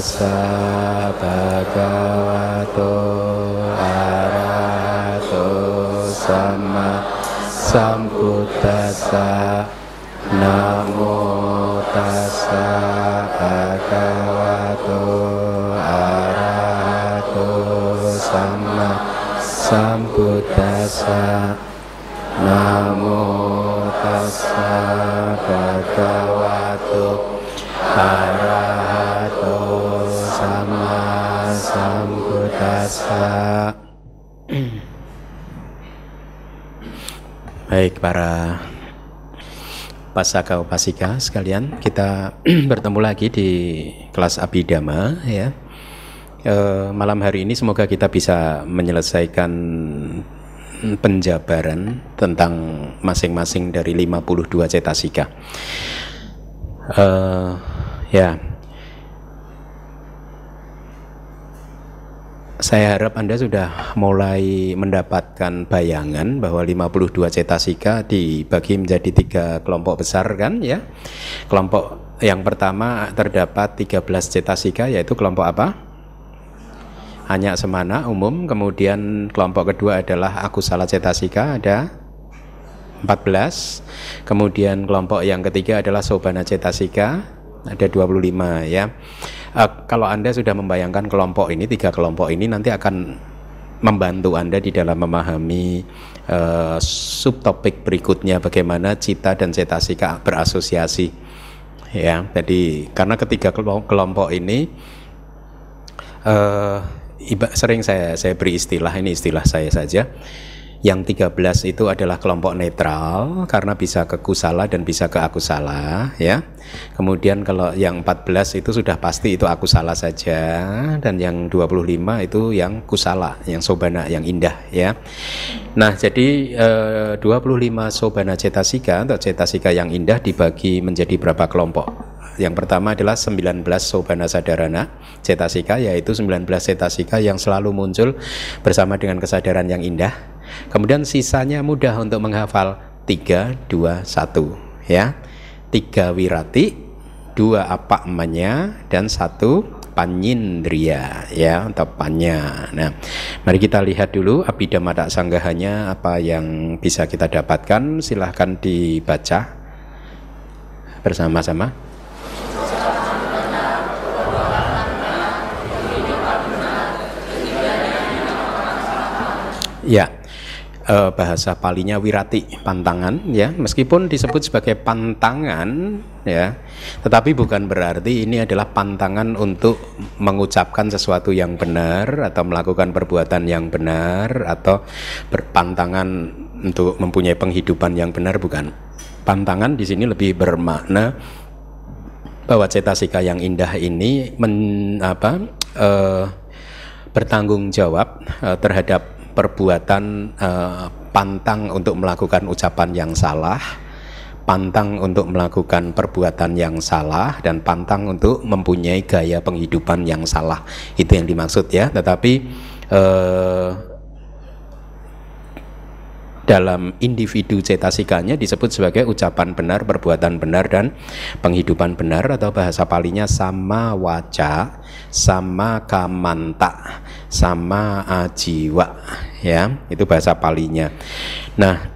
Tassa bhagavato arahato sammā sambuddhassa. Namo tassa bhagavato arahato sammā sambuddhassa. Namo tassa bhagavato arahato sammā sambuddhassa. Baik para pasaka upasika sekalian, kita bertemu lagi di kelas Abhidhamma ya. Malam hari ini semoga kita bisa menyelesaikan penjabaran tentang masing-masing dari 52 cetasika. Saya harap Anda sudah mulai mendapatkan bayangan bahwa 52 cetasika dibagi menjadi 3 kelompok besar kan ya. Kelompok yang pertama terdapat 13 cetasika, yaitu kelompok apa? Hanya semana umum. Kemudian kelompok kedua adalah akusala cetasika, ada 14. Kemudian kelompok yang ketiga adalah sobana cetasika, ada 25 ya. Kalau Anda sudah membayangkan kelompok ini, 3 kelompok ini nanti akan membantu Anda di dalam memahami subtopik berikutnya, bagaimana cita dan cetasika berasosiasi ya. Jadi karena ketiga kelompok ini sering saya beri istilah, ini istilah saya saja. Yang 13 itu adalah kelompok netral karena bisa ke kusala dan bisa ke akusala ya. Kemudian kalau yang 14 itu sudah pasti itu akusala saja, dan yang 25 itu yang kusala, yang sobana, yang indah ya. Nah, jadi 25 sobana cetasika atau cetasika yang indah dibagi menjadi berapa kelompok? Yang pertama adalah 19 sobana sadarana cetasika, yaitu 19 cetasika yang selalu muncul bersama dengan kesadaran yang indah. Kemudian sisanya mudah untuk menghafal, 3, 2, 1 ya. 3 wirati, 2 appamaññā, dan 1 paññindriya ya, atau paññā. Nah, mari kita lihat dulu Abhidhamma tak sanggahannya apa yang bisa kita dapatkan. Silahkan dibaca bersama-sama. Ya, bahasa Palinya wirati, pantangan ya. Meskipun disebut sebagai pantangan ya, tetapi bukan berarti ini adalah pantangan untuk mengucapkan sesuatu yang benar atau melakukan perbuatan yang benar atau berpantangan untuk mempunyai penghidupan yang benar, bukan. Pantangan di sini lebih bermakna bahwa cetasika yang indah ini bertanggung jawab terhadap perbuatan, pantang untuk melakukan ucapan yang salah, pantang untuk melakukan perbuatan yang salah, dan pantang untuk mempunyai gaya penghidupan yang salah. Itu yang dimaksud ya. Tetapi dalam individu cetasikanya disebut sebagai ucapan benar, perbuatan benar, dan penghidupan benar, atau bahasa Palinya sammā vācā, sammā kamanta, sammā ājīva ya, itu bahasa Palinya. Nah,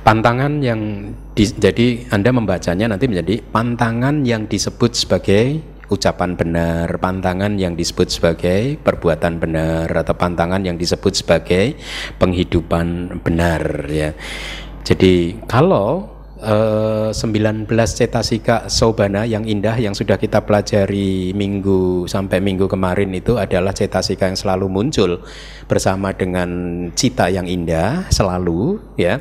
pantangan yang jadi Anda membacanya nanti menjadi pantangan yang disebut sebagai ucapan benar, pantangan yang disebut sebagai perbuatan benar, atau pantangan yang disebut sebagai penghidupan benar ya. Jadi kalau 19 cetasika sobana yang indah yang sudah kita pelajari sampai minggu kemarin itu adalah cetasika yang selalu muncul bersama dengan cita yang indah selalu ya.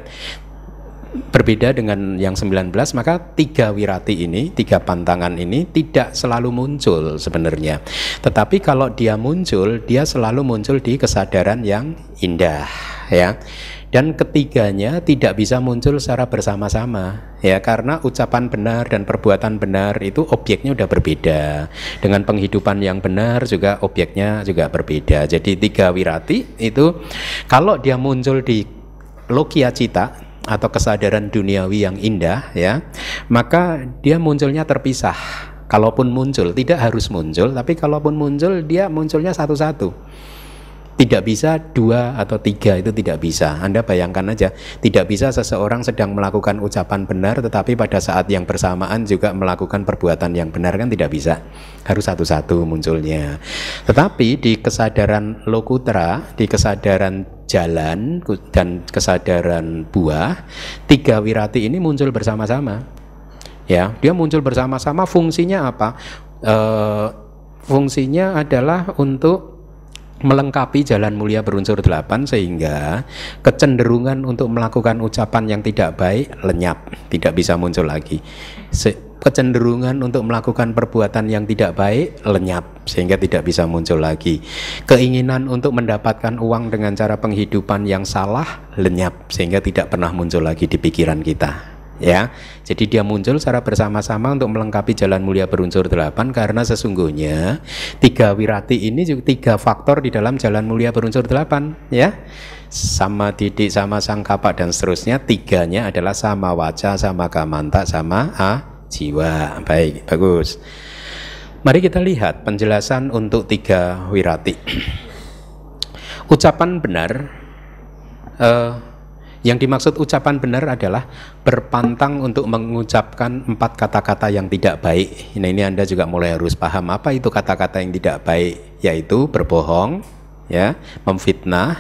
Berbeda dengan yang 19, maka 3 wirati ini, 3 pantangan ini tidak selalu muncul sebenarnya. Tetapi kalau dia muncul, dia selalu muncul di kesadaran yang indah ya. Dan ketiganya tidak bisa muncul secara bersama-sama ya, karena ucapan benar dan perbuatan benar itu objeknya sudah berbeda. Dengan penghidupan yang benar juga objeknya juga berbeda. Jadi 3 wirati itu kalau dia muncul di lokiacita atau kesadaran duniawi yang indah ya, maka dia munculnya terpisah Kalaupun muncul, tidak harus muncul, tapi kalaupun muncul, dia munculnya satu-satu. Tidak bisa dua atau tiga, itu tidak bisa. Anda bayangkan aja, tidak bisa seseorang sedang melakukan ucapan benar tetapi pada saat yang bersamaan juga melakukan perbuatan yang benar, kan tidak bisa. Harus satu-satu munculnya. Tetapi di kesadaran lokutra, di kesadaran jalan dan kesadaran buah, tiga wirati ini muncul bersama-sama. Ya, dia muncul bersama-sama. Fungsinya apa? Fungsinya adalah untuk melengkapi jalan mulia berunsur 8, sehingga kecenderungan untuk melakukan ucapan yang tidak baik lenyap, tidak bisa muncul lagi. Kecenderungan untuk melakukan perbuatan yang tidak baik lenyap, sehingga tidak bisa muncul lagi. Keinginan untuk mendapatkan uang dengan cara penghidupan yang salah lenyap, sehingga tidak pernah muncul lagi di pikiran kita. Ya, jadi dia muncul secara bersama-sama untuk melengkapi jalan mulia berunsur 8, karena sesungguhnya tiga wirati ini juga tiga faktor di dalam jalan mulia berunsur 8, ya. Sama didik, sama sangkapa, dan seterusnya. Tiganya adalah sammā vācā, sammā kamanta, sammā ājīva. Baik, bagus. Mari kita lihat penjelasan untuk tiga wirati. Ucapan benar. Yang dimaksud ucapan benar adalah berpantang untuk mengucapkan 4 kata-kata yang tidak baik. Nah, ini Anda juga mulai harus paham apa itu kata-kata yang tidak baik, yaitu berbohong, ya, memfitnah,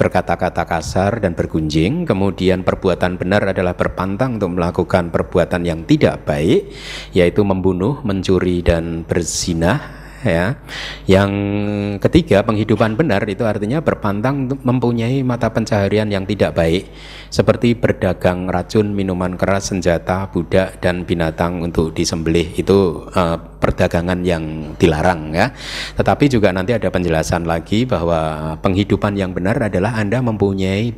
berkata-kata kasar dan bergunjing. Kemudian perbuatan benar adalah berpantang untuk melakukan perbuatan yang tidak baik, yaitu membunuh, mencuri dan berzinah. Ya, yang ketiga penghidupan benar, itu artinya berpantang untuk mempunyai mata pencaharian yang tidak baik, seperti berdagang racun, minuman keras, senjata, budak dan binatang untuk disembelih. Itu perdagangan yang dilarang, ya. Tetapi juga nanti ada penjelasan lagi bahwa penghidupan yang benar adalah Anda mempunyai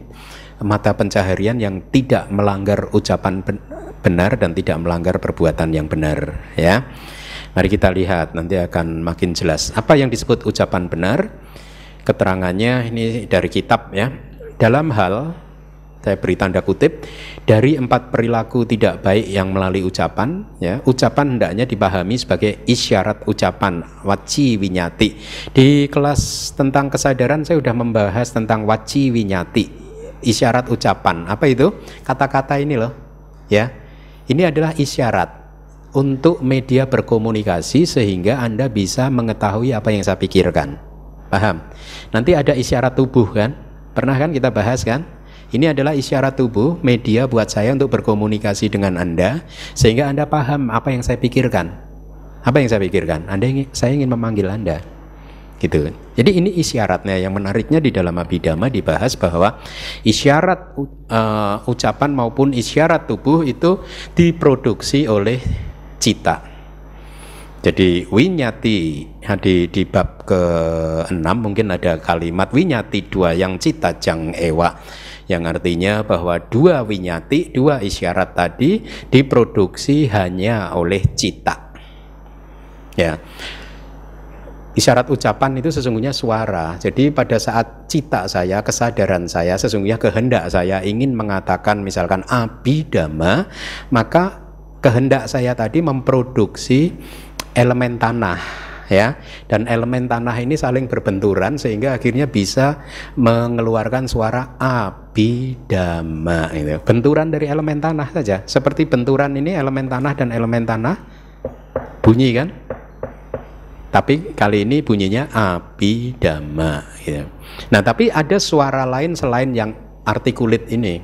mata pencaharian yang tidak melanggar ucapan benar dan tidak melanggar perbuatan yang benar, ya. Mari kita lihat, nanti akan makin jelas apa yang disebut ucapan benar. Keterangannya ini dari kitab, ya. Dalam hal, saya beri tanda kutip, dari 4 perilaku tidak baik yang melalui ucapan, ya. Ucapan hendaknya dipahami sebagai isyarat ucapan, waci winyati. Di kelas tentang kesadaran saya sudah membahas tentang waci winyati, isyarat ucapan. Apa itu? Kata-kata ini loh, ya. Ini adalah isyarat untuk media berkomunikasi sehingga Anda bisa mengetahui apa yang saya pikirkan. Paham? Nanti ada isyarat tubuh, kan? Pernah kan kita bahas, kan? Ini adalah isyarat tubuh, media buat saya untuk berkomunikasi dengan Anda sehingga Anda paham apa yang saya pikirkan. Apa yang saya pikirkan? Saya ingin memanggil Anda. Gitu. Jadi ini isyaratnya. Yang menariknya di dalam Abhidhamma dibahas bahwa isyarat ucapan maupun isyarat tubuh itu diproduksi oleh cita. Jadi winyati, di bab ke-6 mungkin ada kalimat winyati 2 yang cita jang ewa, yang artinya bahwa 2 winyati, 2 isyarat tadi diproduksi hanya oleh cita, ya. Isyarat ucapan itu sesungguhnya suara. Jadi pada saat cita saya, kesadaran saya, sesungguhnya kehendak saya ingin mengatakan misalkan Abhidhamma, maka kehendak saya tadi memproduksi elemen tanah, ya, dan elemen tanah ini saling berbenturan sehingga akhirnya bisa mengeluarkan suara Abhidhamma. Itu benturan dari elemen tanah saja. Seperti benturan ini elemen tanah dan elemen tanah bunyi, kan? Tapi kali ini bunyinya Abhidhamma, gitu. Nah, tapi ada suara lain selain yang artikulit ini.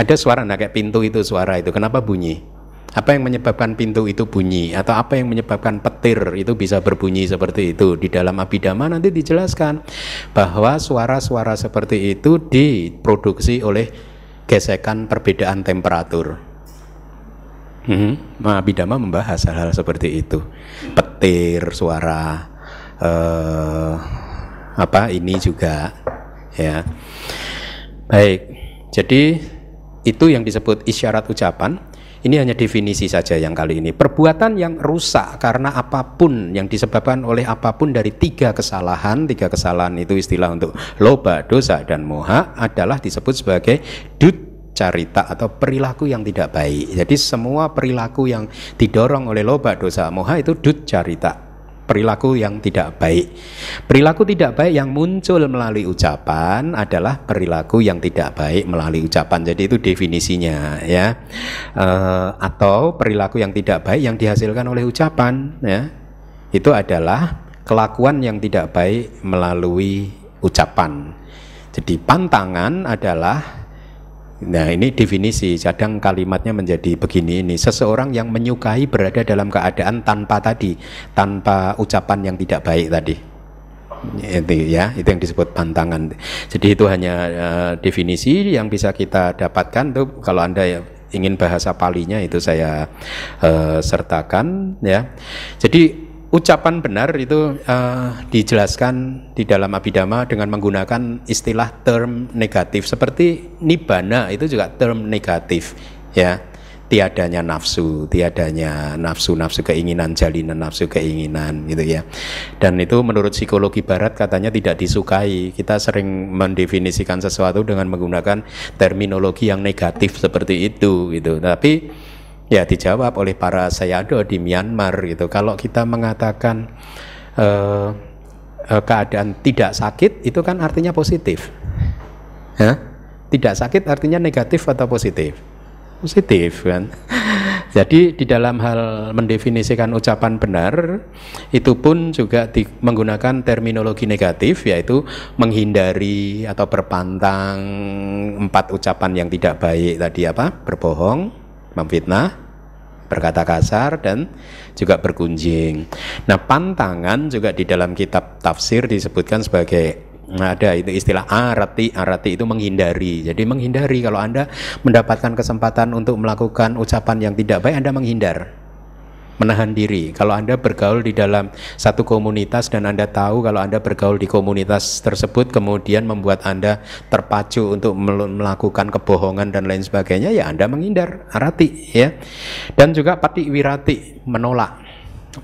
Ada suara, nah kayak pintu itu, suara itu kenapa bunyi? Apa yang menyebabkan pintu itu bunyi? Atau apa yang menyebabkan petir itu bisa berbunyi seperti itu? Di dalam Abhidhamma nanti dijelaskan bahwa suara-suara seperti itu diproduksi oleh gesekan perbedaan temperatur. Abhidhamma membahas hal-hal seperti itu. Petir, suara ini juga, ya. Baik, jadi itu yang disebut isyarat ucapan. Ini hanya definisi saja yang kali ini. Perbuatan yang rusak karena apapun, yang disebabkan oleh apapun dari 3 kesalahan. 3 kesalahan itu istilah untuk loba, dosa, dan moha, adalah disebut sebagai carita atau perilaku yang tidak baik. Jadi semua perilaku yang didorong oleh loba, dosa, moha itu duscarita, perilaku yang tidak baik. Perilaku tidak baik yang muncul melalui ucapan adalah perilaku yang tidak baik melalui ucapan. Jadi itu definisinya, ya. Atau perilaku yang tidak baik yang dihasilkan oleh ucapan, ya. Itu adalah kelakuan yang tidak baik melalui ucapan. Jadi pantangan adalah, nah ini definisi, kadang kalimatnya menjadi begini ini, seseorang yang menyukai berada dalam keadaan tanpa ucapan yang tidak baik tadi. Itu ya, itu yang disebut pantangan. Jadi itu hanya definisi yang bisa kita dapatkan tuh. Kalau Anda ya ingin bahasa palinya itu saya sertakan, ya. Jadi ucapan benar itu dijelaskan di dalam Abhidhamma dengan menggunakan istilah term negatif, seperti nibbana itu juga term negatif, ya. Tiadanya nafsu keinginan, jalinan nafsu keinginan gitu ya. Dan itu menurut psikologi barat katanya tidak disukai. Kita sering mendefinisikan sesuatu dengan menggunakan terminologi yang negatif seperti itu gitu. Tapi ya dijawab oleh para sayadaw di Myanmar gitu. Kalau kita mengatakan keadaan tidak sakit itu kan artinya positif. Hah? Tidak sakit artinya negatif atau positif? Positif kan. Jadi di dalam hal mendefinisikan ucapan benar itu pun juga menggunakan terminologi negatif, yaitu menghindari atau berpantang 4 ucapan yang tidak baik tadi, apa? Berbohong, memfitnah, berkata kasar, dan juga bergunjing. Nah, pantangan juga di dalam kitab tafsir disebutkan sebagai, ada itu istilah arati. Arati itu menghindari. Jadi menghindari, kalau Anda mendapatkan kesempatan untuk melakukan ucapan yang tidak baik, Anda menghindar, menahan diri. Kalau Anda bergaul di dalam satu komunitas dan Anda tahu kalau Anda bergaul di komunitas tersebut kemudian membuat Anda terpacu untuk melakukan kebohongan dan lain sebagainya, ya Anda menghindar, arati, ya. Dan juga pati wirati, menolak,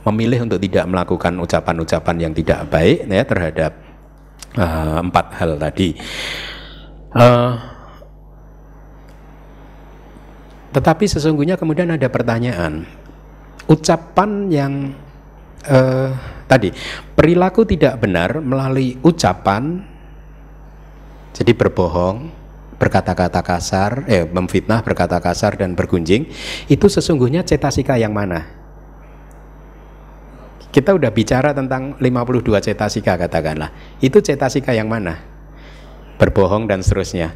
memilih untuk tidak melakukan ucapan-ucapan yang tidak baik, ya, terhadap 4 hal tadi. Tetapi sesungguhnya kemudian ada pertanyaan, ucapan yang tadi, perilaku tidak benar melalui ucapan, jadi berbohong, berkata-kata kasar, memfitnah, berkata kasar, dan bergunjing, itu sesungguhnya cetasika yang mana? Kita udah bicara tentang 52 cetasika katakanlah. Itu cetasika yang mana? Berbohong dan seterusnya.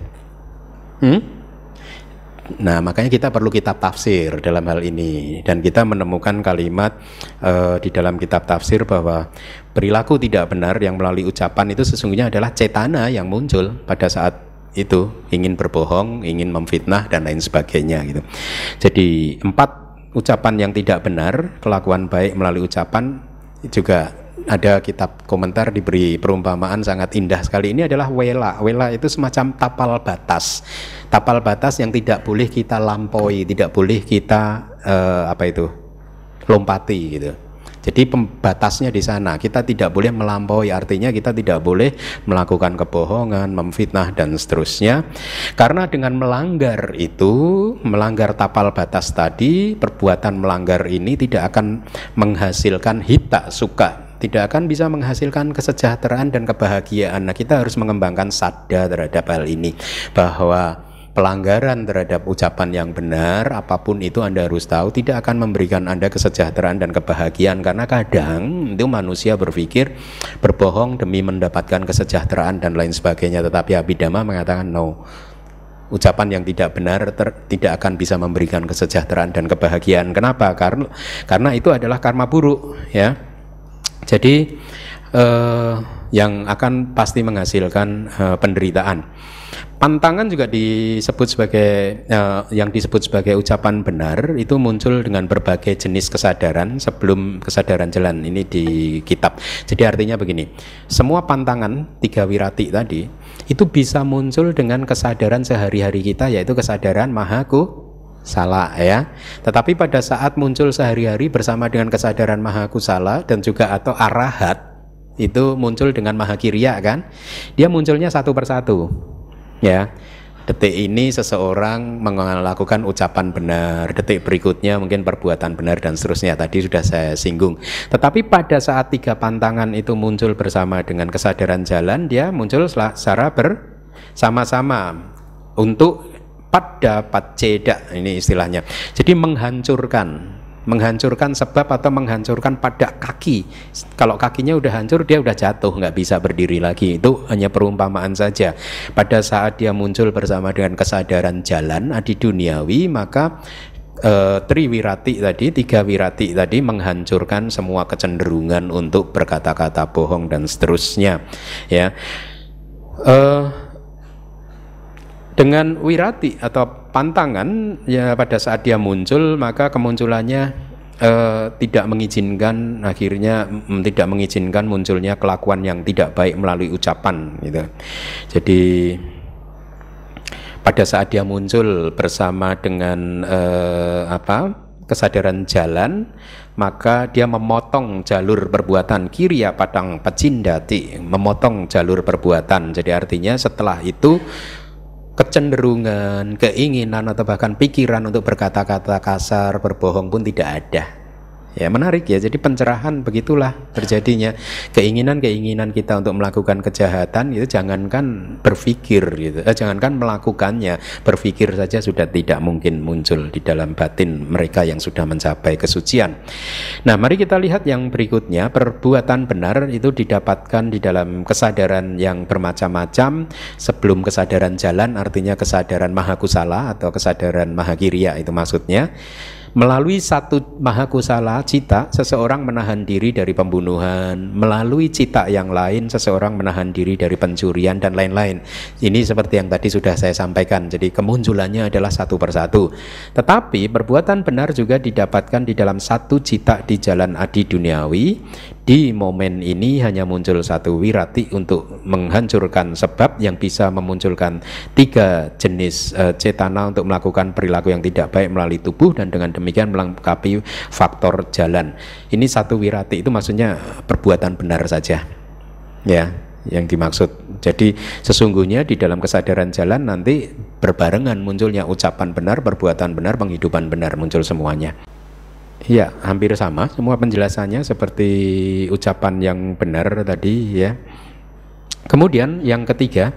Nah, makanya kita perlu kitab tafsir dalam hal ini. Dan kita menemukan kalimat di dalam kitab tafsir bahwa perilaku tidak benar yang melalui ucapan itu sesungguhnya adalah cetana yang muncul pada saat itu, ingin berbohong, ingin memfitnah, dan lain sebagainya gitu. Jadi 4 ucapan yang tidak benar, kelakuan baik melalui ucapan, juga ada kitab komentar diberi perumpamaan sangat indah sekali. Ini adalah wela. Wela itu semacam tapal batas. Tapal batas yang tidak boleh kita lampaui, tidak boleh kita lompati gitu. Jadi pembatasnya di sana, kita tidak boleh melampaui, artinya kita tidak boleh melakukan kebohongan, memfitnah, dan seterusnya. Karena dengan melanggar itu, melanggar tapal batas tadi, perbuatan melanggar ini tidak akan menghasilkan hita suka, tidak akan bisa menghasilkan kesejahteraan dan kebahagiaan. Nah, kita harus mengembangkan sadda terhadap hal ini, bahwa pelanggaran terhadap ucapan yang benar, apapun itu Anda harus tahu, tidak akan memberikan Anda kesejahteraan dan kebahagiaan. Karena kadang itu manusia berpikir berbohong demi mendapatkan kesejahteraan dan lain sebagainya. Tetapi Abhidhamma mengatakan no, ucapan yang tidak benar tidak akan bisa memberikan kesejahteraan dan kebahagiaan. Kenapa? Karena itu adalah karma buruk, ya. Jadi yang akan pasti menghasilkan penderitaan. Pantangan juga disebut sebagai yang disebut sebagai ucapan benar itu muncul dengan berbagai jenis kesadaran sebelum kesadaran jalan, ini di kitab. Jadi artinya begini, semua pantangan 3 wirati tadi itu bisa muncul dengan kesadaran sehari-hari kita, yaitu kesadaran mahaku salah, ya. Tetapi pada saat muncul sehari-hari bersama dengan kesadaran mahaku salah dan juga atau arahat, itu muncul dengan Mahakiriya kan, dia munculnya satu persatu. Ya, Detik ini seseorang melakukan ucapan benar, detik berikutnya mungkin perbuatan benar dan seterusnya, tadi sudah saya singgung. Tetapi pada saat tiga pantangan itu muncul bersama dengan kesadaran jalan, dia muncul secara bersama-sama untuk pada cedak, ini istilahnya. Jadi menghancurkan sebab atau menghancurkan pada kaki. Kalau kakinya udah hancur, dia udah jatuh, nggak bisa berdiri lagi. Itu hanya perumpamaan saja. Pada saat dia muncul bersama dengan kesadaran jalan adi duniawi, maka triwirati tadi, tiga wirati tadi menghancurkan semua kecenderungan untuk berkata-kata bohong dan seterusnya, ya. Dengan wirati atau pantangan, ya, pada saat dia muncul, maka kemunculannya tidak mengizinkan, akhirnya tidak mengizinkan munculnya kelakuan yang tidak baik melalui ucapan gitu. Jadi pada saat dia muncul bersama dengan kesadaran jalan, maka dia memotong jalur perbuatan, kiriya padang pacindati, memotong jalur perbuatan. Jadi artinya setelah itu kecenderungan, keinginan atau bahkan pikiran untuk berkata-kata kasar, berbohong pun tidak ada. Ya, menarik ya. Jadi pencerahan begitulah terjadinya. Keinginan-keinginan kita untuk melakukan kejahatan itu jangankan berpikir gitu. Jangankan melakukannya, berpikir saja sudah tidak mungkin muncul di dalam batin mereka yang sudah mencapai kesucian. Nah, mari kita lihat yang berikutnya. Perbuatan benar itu didapatkan di dalam kesadaran yang bermacam-macam sebelum kesadaran jalan, artinya kesadaran mahaku salah atau kesadaran mahakiriya itu maksudnya. Melalui satu mahakusala cita, seseorang menahan diri dari pembunuhan. Melalui cita yang lain, seseorang menahan diri dari pencurian dan lain-lain. Ini seperti yang tadi sudah saya sampaikan. Jadi kemunculannya adalah satu persatu. Tetapi perbuatan benar juga didapatkan di dalam satu cita di jalan adi duniawi. Di momen ini hanya muncul satu wirati untuk menghancurkan sebab yang bisa memunculkan tiga jenis cetana untuk melakukan perilaku yang tidak baik melalui tubuh, dan dengan demikian melengkapi faktor jalan. Ini satu wirati itu maksudnya perbuatan benar saja, ya, yang dimaksud. Jadi sesungguhnya di dalam kesadaran jalan nanti berbarengan munculnya ucapan benar, perbuatan benar, penghidupan benar, muncul semuanya. Ya, hampir sama semua penjelasannya seperti ucapan yang benar tadi, ya. Kemudian yang ketiga,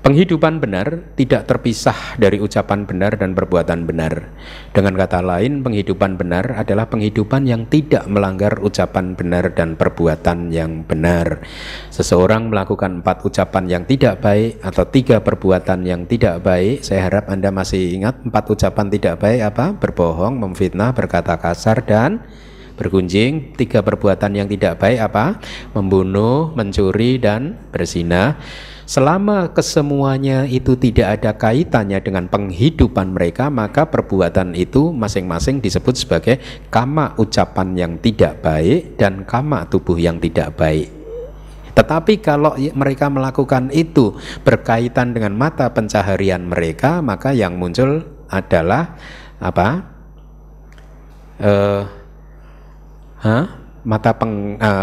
penghidupan benar tidak terpisah dari ucapan benar dan perbuatan benar. Dengan kata lain, penghidupan benar adalah penghidupan yang tidak melanggar ucapan benar dan perbuatan yang benar. Seseorang melakukan 4 ucapan yang tidak baik atau 3 perbuatan yang tidak baik. Saya harap Anda masih ingat 4 ucapan tidak baik apa? Berbohong, memfitnah, berkata kasar, dan bergunjing. 3 perbuatan yang tidak baik apa? Membunuh, mencuri, dan berzina. Selama kesemuanya itu tidak ada kaitannya dengan penghidupan mereka, maka perbuatan itu masing-masing disebut sebagai kama ucapan yang tidak baik dan kama tubuh yang tidak baik. Tetapi kalau mereka melakukan itu berkaitan dengan mata pencaharian mereka, maka yang muncul adalah apa?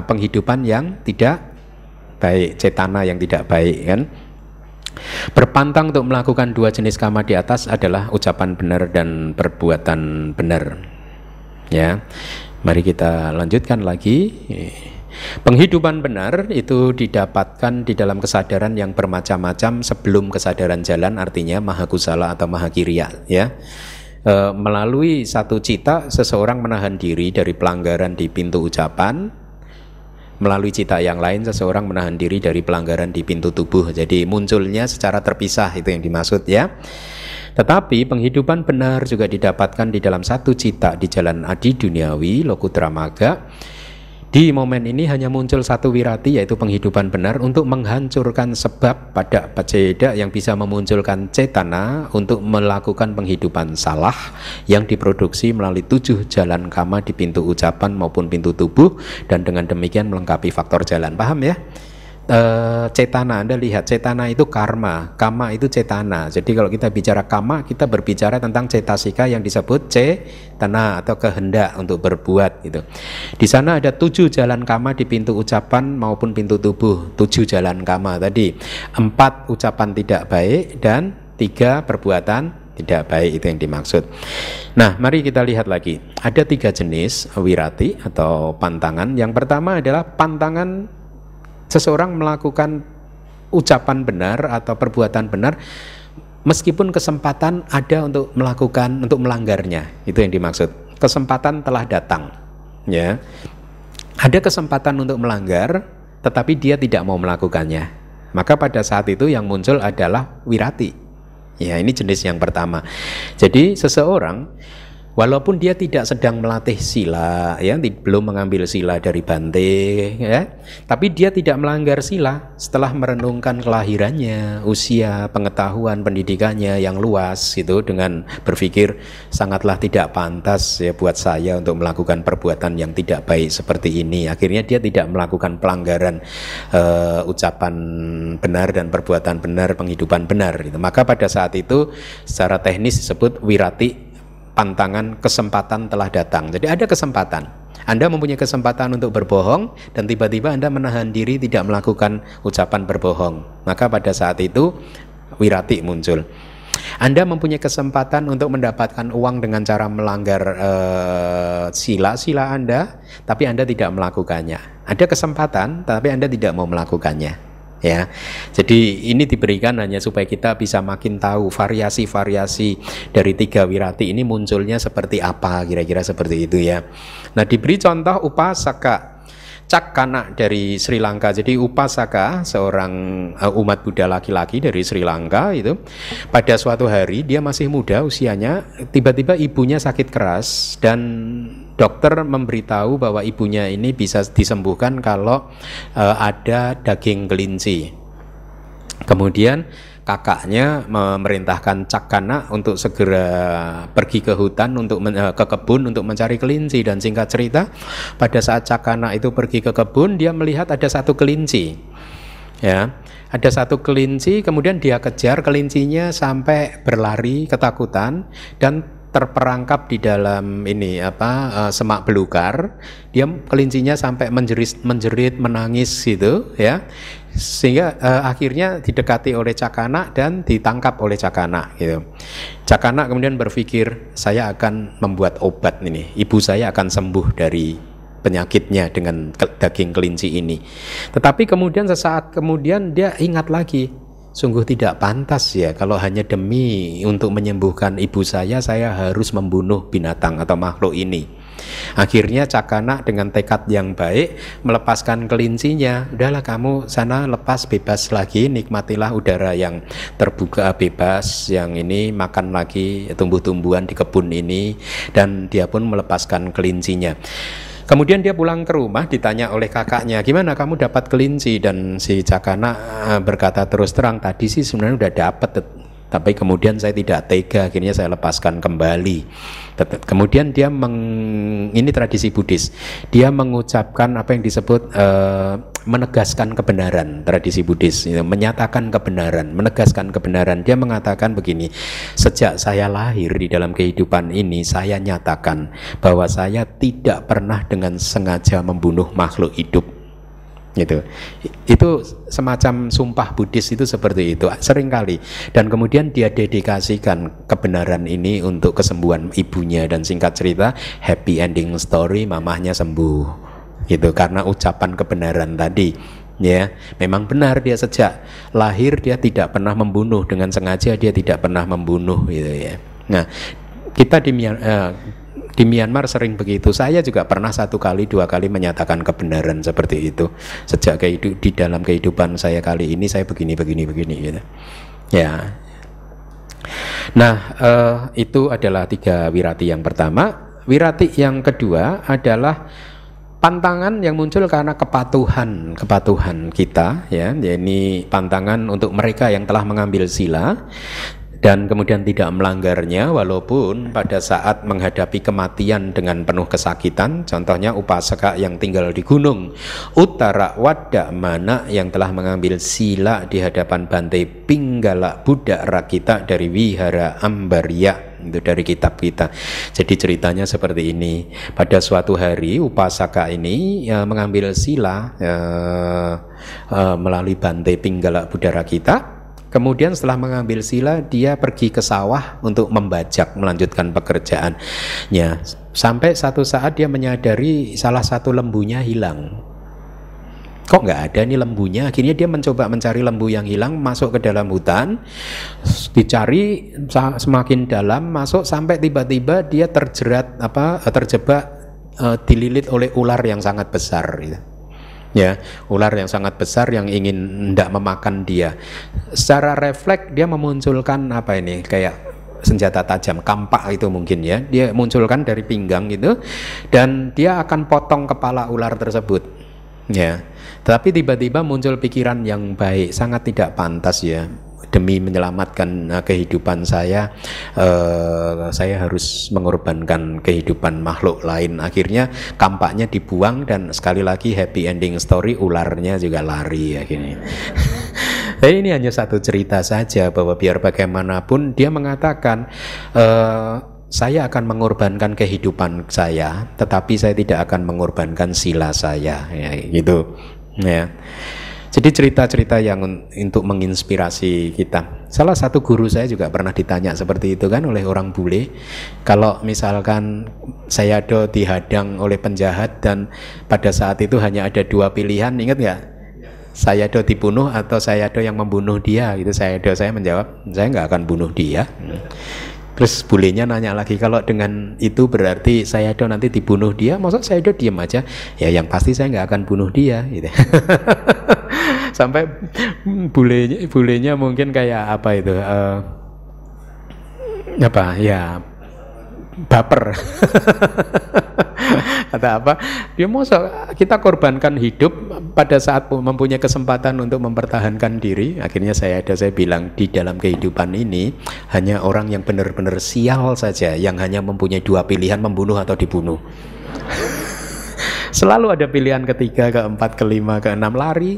Penghidupan yang tidak baik, cetana yang tidak baik, kan? Berpantang untuk melakukan 2 jenis kama di atas adalah ucapan benar dan perbuatan benar, ya. Mari kita lanjutkan lagi. Penghidupan benar itu didapatkan di dalam kesadaran yang bermacam-macam sebelum kesadaran jalan, artinya mahakusala atau mahakiriya, ya. Melalui satu cita, seseorang menahan diri dari pelanggaran di pintu ucapan. Melalui cita yang lain, seseorang menahan diri dari pelanggaran di pintu tubuh. Jadi munculnya secara terpisah, itu yang dimaksud, ya. Tetapi penghidupan benar juga didapatkan di dalam satu cita di jalan adi duniawi, lokutra maga. Di momen ini hanya muncul satu wirati, yaitu penghidupan benar untuk menghancurkan sebab pada cedak yang bisa memunculkan cetana untuk melakukan penghidupan salah yang diproduksi melalui 7 jalan kama di pintu ucapan maupun pintu tubuh, dan dengan demikian melengkapi faktor jalan. Paham ya? Cetana, Anda lihat cetana itu karma, kama itu cetana. Jadi kalau kita bicara kama, kita berbicara tentang cetasika yang disebut cetana atau kehendak untuk berbuat gitu. Di sana ada 7 jalan kama di pintu ucapan maupun pintu tubuh. 7 jalan kama tadi, 4 ucapan tidak baik dan tiga perbuatan tidak baik, itu yang dimaksud. Nah, mari kita lihat lagi. Ada tiga jenis wirati atau pantangan. Yang pertama adalah pantangan seseorang melakukan ucapan benar atau perbuatan benar meskipun kesempatan ada untuk melanggarnya. Itu yang dimaksud. Kesempatan telah datang, ya. Ada kesempatan untuk melanggar, tetapi dia tidak mau melakukannya. Maka pada saat itu yang muncul adalah wirati. Ya, ini jenis yang pertama. Jadi seseorang walaupun dia tidak sedang melatih sila, ya, belum mengambil sila dari Bante, ya, tapi dia tidak melanggar sila setelah merenungkan kelahirannya, usia, pengetahuan, pendidikannya yang luas itu dengan berpikir sangatlah tidak pantas ya buat saya untuk melakukan perbuatan yang tidak baik seperti ini. Akhirnya dia tidak melakukan pelanggaran ucapan benar dan perbuatan benar, penghidupan benar. Gitu. Maka pada saat itu secara teknis disebut wirati. Pantangan kesempatan telah datang. Jadi ada kesempatan. Anda mempunyai kesempatan untuk berbohong dan tiba-tiba Anda menahan diri tidak melakukan ucapan berbohong. Maka pada saat itu wirati muncul. Anda mempunyai kesempatan untuk mendapatkan uang dengan cara melanggar sila-sila Anda, tapi Anda tidak melakukannya. Ada kesempatan, tapi Anda tidak mau melakukannya. Ya, jadi ini diberikan hanya supaya kita bisa makin tahu variasi-variasi dari tiga wirati ini munculnya seperti apa, kira-kira seperti itu ya. Nah, diberi contoh upasaka Cakana dari Sri Lanka. Jadi upasaka seorang umat Buddha laki-laki dari Sri Lanka itu pada suatu hari dia masih muda usianya, tiba-tiba ibunya sakit keras dan dokter memberitahu bahwa ibunya ini bisa disembuhkan kalau ada daging kelinci. Kemudian kakaknya memerintahkan Cakana untuk segera pergi ke hutan, ke kebun untuk mencari kelinci. Dan singkat cerita, pada saat Cakana itu pergi ke kebun, dia melihat ada satu kelinci. Ya, ada satu kelinci, kemudian dia kejar kelincinya sampai berlari ketakutan dan terperangkap di dalam semak belukar. Dia kelincinya sampai menjerit menangis gitu ya, sehingga akhirnya didekati oleh Cakana dan ditangkap oleh Cakana gitu. Cakana kemudian berpikir, saya akan membuat obat ini, ibu saya akan sembuh dari penyakitnya dengan daging kelinci ini. Tetapi kemudian sesaat kemudian dia ingat lagi, sungguh tidak pantas ya kalau hanya demi untuk menyembuhkan ibu saya harus membunuh binatang atau makhluk ini. Akhirnya Cakana dengan tekad yang baik melepaskan kelincinya. Udahlah kamu sana, lepas bebas lagi, nikmatilah udara yang terbuka bebas, yang ini makan lagi tumbuh-tumbuhan di kebun ini. Dan dia pun melepaskan kelincinya. Kemudian dia pulang ke rumah, ditanya oleh kakaknya, gimana kamu dapat kelinci? Dan si Cakana berkata terus terang, tadi sih sebenarnya udah dapat, tapi kemudian saya tidak tega, akhirnya saya lepaskan kembali. Kemudian dia ini tradisi Buddhis, dia mengucapkan apa yang disebut menegaskan kebenaran. Tradisi Buddhis menyatakan kebenaran, menegaskan kebenaran. Dia mengatakan begini, sejak saya lahir di dalam kehidupan ini, saya nyatakan bahwa saya tidak pernah dengan sengaja membunuh makhluk hidup. Gitu. Itu semacam sumpah Buddhis itu seperti itu seringkali. Dan kemudian dia dedikasikan kebenaran ini untuk kesembuhan ibunya. Dan singkat cerita, happy ending story, mamahnya sembuh gitu karena ucapan kebenaran tadi. Ya, memang benar, dia sejak lahir dia tidak pernah membunuh, dengan sengaja dia tidak pernah membunuh gitu ya. Nah, kita di Myanmar sering begitu. Saya juga pernah 1 kali 2 kali menyatakan kebenaran seperti itu. Sejak di dalam kehidupan saya kali ini saya begini gitu. Ya. Nah, itu adalah 3 wirati yang pertama. Wirati yang kedua adalah pantangan yang muncul karena kepatuhan kita, ya. Ini pantangan untuk mereka yang telah mengambil sila dan kemudian tidak melanggarnya walaupun pada saat menghadapi kematian dengan penuh kesakitan. Contohnya upasaka yang tinggal di gunung Utara Wadamana yang telah mengambil sila di hadapan Bhante Pingala Buddharakkhita dari Wihara Ambarya. Itu dari kitab kita. Jadi ceritanya seperti ini. Pada suatu hari upasaka ini mengambil sila melalui Bhante Pinggala Buddharakkhita. Kemudian setelah mengambil sila, dia pergi ke sawah untuk membajak, melanjutkan pekerjaannya. Sampai satu saat dia menyadari salah satu lembunya hilang. Kok nggak ada nih lembunya? Akhirnya dia mencoba mencari lembu yang hilang, masuk ke dalam hutan, dicari semakin dalam, masuk sampai tiba-tiba dia terjebak, dililit oleh ular yang sangat besar. Gitu. Ya, ular yang sangat besar yang ingin tidak memakan dia. Secara refleks dia memunculkan apa ini, kayak senjata tajam, kampak itu mungkin ya. Dia munculkan dari pinggang gitu, dan dia akan potong kepala ular tersebut. Ya, tapi tiba-tiba muncul pikiran yang baik, sangat tidak pantas ya. Demi menyelamatkan kehidupan saya harus mengorbankan kehidupan makhluk lain. Akhirnya kampaknya dibuang, dan sekali lagi happy ending story, ularnya juga lari akhirnya. Jadi ini hanya satu cerita saja, bahwa biar bagaimanapun dia mengatakan saya akan mengorbankan kehidupan saya, tetapi saya tidak akan mengorbankan sila saya, ya, gitu ya. Jadi cerita-cerita yang untuk menginspirasi kita. Salah satu guru saya juga pernah ditanya seperti itu kan oleh orang bule. Kalau misalkan saya dihadang oleh penjahat dan pada saat itu hanya ada dua pilihan, ingat nggak? Saya dibunuh atau saya yang membunuh dia. Gitu. Saya menjawab, saya nggak akan bunuh dia. Terus bulenya nanya lagi, kalau dengan itu berarti saya nanti dibunuh dia, maksud saya diam aja? Ya yang pasti saya nggak akan bunuh dia. Gitu. Sampai bulenya mungkin kayak apa itu, apa ya, baper atau apa? Dia maksud kita korbankan hidup pada saat mempunyai kesempatan untuk mempertahankan diri. Akhirnya saya bilang, di dalam kehidupan ini hanya orang yang benar-benar sial saja yang hanya mempunyai dua pilihan, membunuh atau dibunuh. Selalu ada pilihan ketiga, keempat, kelima, keenam, lari.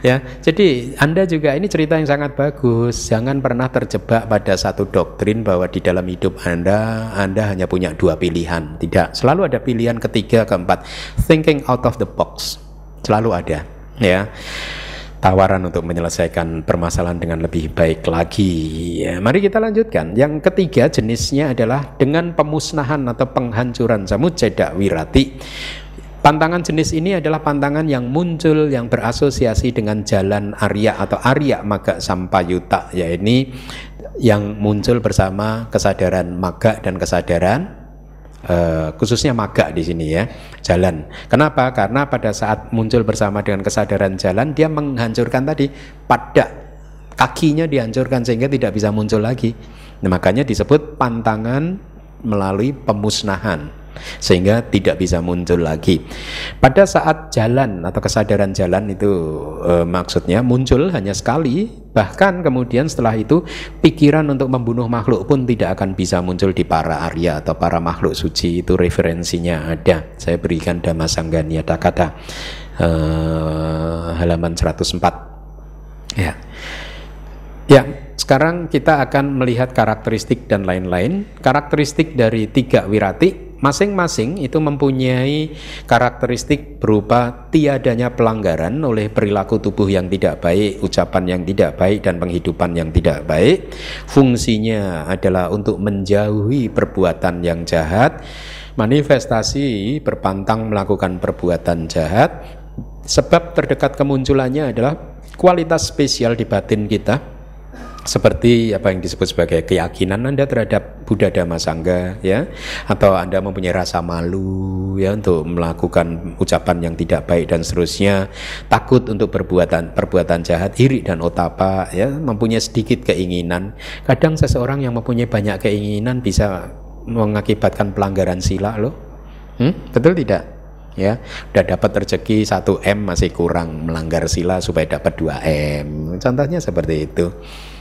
Ya, jadi Anda juga, ini cerita yang sangat bagus. Jangan pernah terjebak pada satu doktrin bahwa di dalam hidup Anda hanya punya dua pilihan. Tidak, selalu ada pilihan ketiga, keempat. Thinking out of the box, selalu ada. Ya, tawaran untuk menyelesaikan permasalahan dengan lebih baik lagi. Ya, mari kita lanjutkan. Yang ketiga jenisnya adalah dengan pemusnahan atau penghancuran sammā cedak wirati. Pantangan jenis ini adalah pantangan yang muncul yang berasosiasi dengan jalan Arya atau Arya Magga Sampayuta, yaitu yang muncul bersama kesadaran Magga dan kesadaran khususnya Magga di sini ya, jalan. Kenapa? Karena pada saat muncul bersama dengan kesadaran jalan, dia menghancurkan tadi pada kakinya, dihancurkan sehingga tidak bisa muncul lagi. Nah, makanya disebut pantangan melalui pemusnahan, sehingga tidak bisa muncul lagi. Pada saat jalan atau kesadaran jalan itu maksudnya muncul hanya sekali, bahkan kemudian setelah itu pikiran untuk membunuh makhluk pun tidak akan bisa muncul di para Arya atau para makhluk suci. Itu referensinya ada, saya berikan Dhamma Sangga Niyata Kata halaman 104 ya. Ya, sekarang kita akan melihat karakteristik dan lain-lain. Karakteristik dari tiga wirati masing-masing itu mempunyai karakteristik berupa tiadanya pelanggaran oleh perilaku tubuh yang tidak baik, ucapan yang tidak baik, dan penghidupan yang tidak baik. Fungsinya adalah untuk menjauhi perbuatan yang jahat, manifestasi berpantang melakukan perbuatan jahat. Sebab terdekat kemunculannya adalah kualitas spesial di batin kita, seperti apa yang disebut sebagai keyakinan Anda terhadap Buddha Dhamma Sangha ya, atau Anda mempunyai rasa malu ya untuk melakukan ucapan yang tidak baik dan seterusnya, takut untuk perbuatan jahat, iri dan otapa ya, mempunyai sedikit keinginan. Kadang seseorang yang mempunyai banyak keinginan bisa mengakibatkan pelanggaran sila loh. Betul tidak? Ya, udah dapat rezeki 1M masih kurang, melanggar sila supaya dapat 2M. Contohnya seperti itu.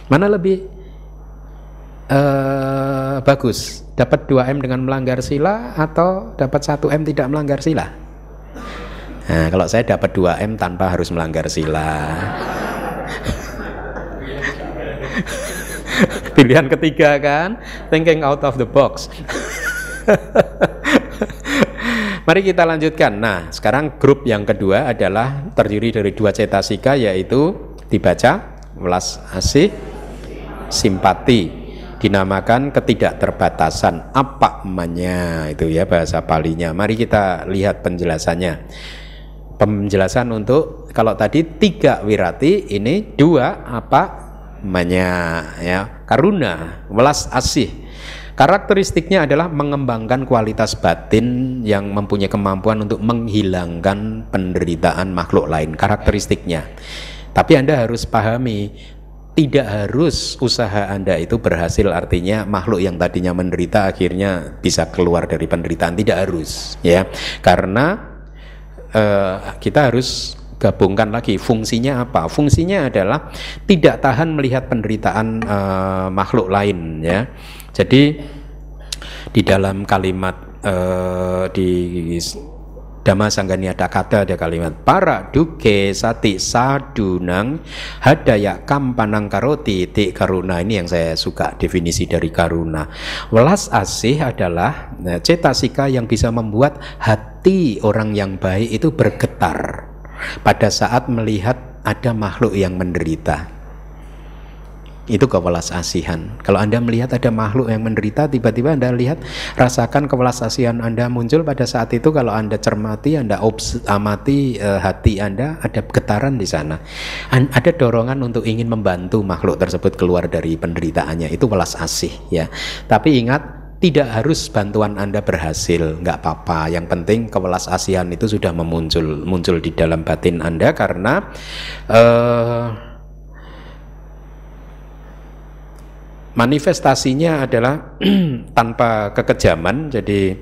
Mana lebih bagus? Dapat 2M dengan melanggar sila atau dapat 1M tidak melanggar sila? Nah, kalau saya dapat 2M tanpa harus melanggar sila. Pilihan ketiga kan, thinking out of the box. Mari kita lanjutkan. Nah, sekarang grup yang kedua adalah terdiri dari dua cetasika, yaitu dibaca, welas asih, simpati, dinamakan ketidakterbatasan, appamaññā, itu ya bahasa palinya. Mari kita lihat penjelasannya. Penjelasan untuk kalau tadi tiga wirati, ini dua appamaññā ya, karuna, welas asih. Karakteristiknya adalah mengembangkan kualitas batin yang mempunyai kemampuan untuk menghilangkan penderitaan makhluk lain, karakteristiknya. Tapi Anda harus pahami, tidak harus usaha Anda itu berhasil, artinya makhluk yang tadinya menderita akhirnya bisa keluar dari penderitaan, tidak harus ya, karena kita harus gabungkan lagi fungsinya apa. Fungsinya adalah tidak tahan melihat penderitaan makhluk lain ya. Jadi di dalam kalimat di Dhamma Sangganiada Kata ada kalimat para duke sati sadunang hadaya kampanang karoti ti karuna. Ini yang saya suka, definisi dari karuna. Welas asih adalah cetasika yang bisa membuat hati orang yang baik itu bergetar pada saat melihat ada makhluk yang menderita. Itu kewelas asihan. Kalau Anda melihat ada makhluk yang menderita, tiba-tiba Anda lihat, rasakan kewelas asihan Anda muncul pada saat itu. Kalau Anda cermati, Anda amati hati Anda, ada getaran di sana, ada dorongan untuk ingin membantu makhluk tersebut keluar dari penderitaannya. Itu welas asih ya. Tapi ingat, tidak harus bantuan Anda berhasil, nggak apa-apa. Yang penting kewelas asihan itu sudah muncul di dalam batin Anda, karena manifestasinya adalah tanpa kekejaman. Jadi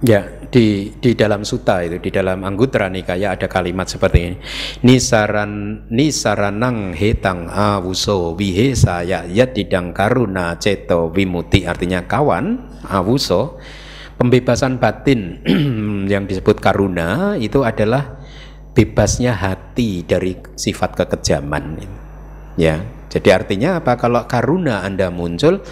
ya di dalam sutta itu, di dalam Anggutara Nikaya ada kalimat seperti ini. Nisaranang hetang awuso wihesa ya yadidang karuna ceto wimuti. Artinya kawan awuso, pembebasan batin yang disebut karuna itu adalah bebasnya hati dari sifat kekejaman. Ya, jadi artinya apa? Kalau karuna Anda muncul,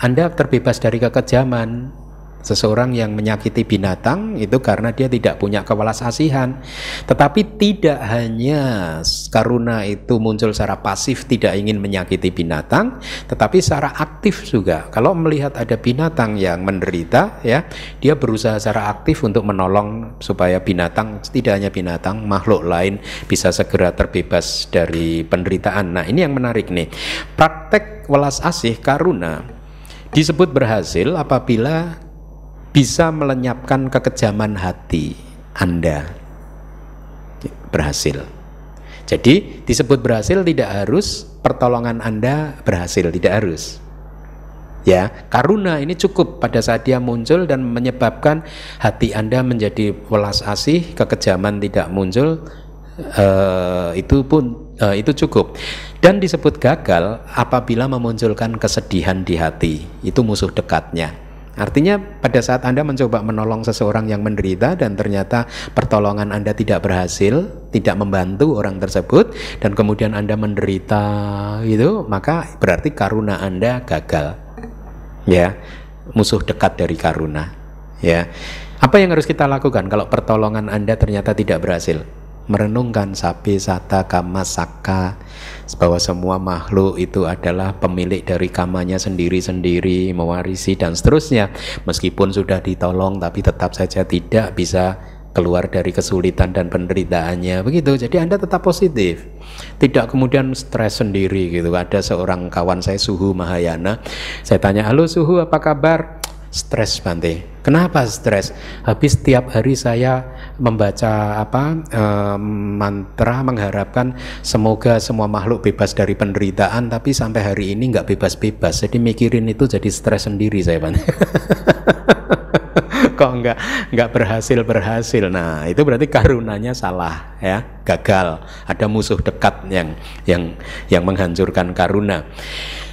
Anda terbebas dari kekejaman. Seseorang yang menyakiti binatang itu karena dia tidak punya kewelas asihan. Tetapi tidak hanya karuna itu muncul secara pasif, tidak ingin menyakiti binatang, tetapi secara aktif juga. Kalau melihat ada binatang yang menderita ya, dia berusaha secara aktif untuk menolong supaya binatang, tidak hanya binatang, makhluk lain bisa segera terbebas dari penderitaan. Nah, ini yang menarik nih. Praktek welas asih karuna disebut berhasil apabila bisa melenyapkan kekejaman hati Anda. Berhasil. Jadi disebut berhasil tidak harus pertolongan Anda berhasil, tidak harus. Ya, karuna ini cukup pada saat dia muncul dan menyebabkan hati Anda menjadi welas asih, kekejaman tidak muncul. Itu cukup. Dan disebut gagal apabila memunculkan kesedihan di hati. Itu musuh dekatnya. Artinya pada saat Anda mencoba menolong seseorang yang menderita dan ternyata pertolongan Anda tidak berhasil, tidak membantu orang tersebut, dan kemudian Anda menderita gitu, maka berarti karuna Anda gagal. Ya, musuh dekat dari karuna. Ya. Apa yang harus kita lakukan kalau pertolongan Anda ternyata tidak berhasil? Merenungkan sapi sata kama saka, bahwa semua makhluk itu adalah pemilik dari kamanya sendiri-sendiri, mewarisi dan seterusnya. Meskipun sudah ditolong tapi tetap saja tidak bisa keluar dari kesulitan dan penderitaannya, begitu. Jadi Anda tetap positif, tidak kemudian stres sendiri gitu. Ada seorang kawan saya, Suhu Mahayana, saya tanya, halo Suhu, apa kabar? Stres Bante. Kenapa stres? Habis tiap hari saya membaca mantra mengharapkan semoga semua makhluk bebas dari penderitaan, tapi sampai hari ini nggak bebas-bebas. Jadi mikirin itu jadi stres sendiri saya Bante. Kok nggak berhasil. Nah, itu berarti karunanya salah ya, gagal. Ada musuh dekat yang menghancurkan karuna.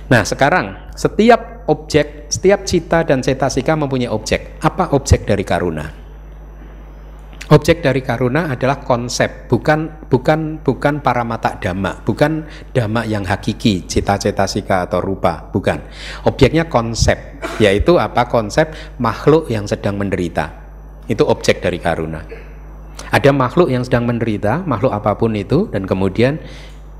Nah, sekarang setiap objek, setiap cita dan cetasika mempunyai objek. Apa objek dari karuna? Objek dari karuna adalah konsep, bukan paramata dhamma, bukan dhamma yang hakiki, cita-cita sika atau rupa, bukan. Objeknya konsep, yaitu apa? Konsep makhluk yang sedang menderita. Itu objek dari karuna. Ada makhluk yang sedang menderita, makhluk apapun itu, dan kemudian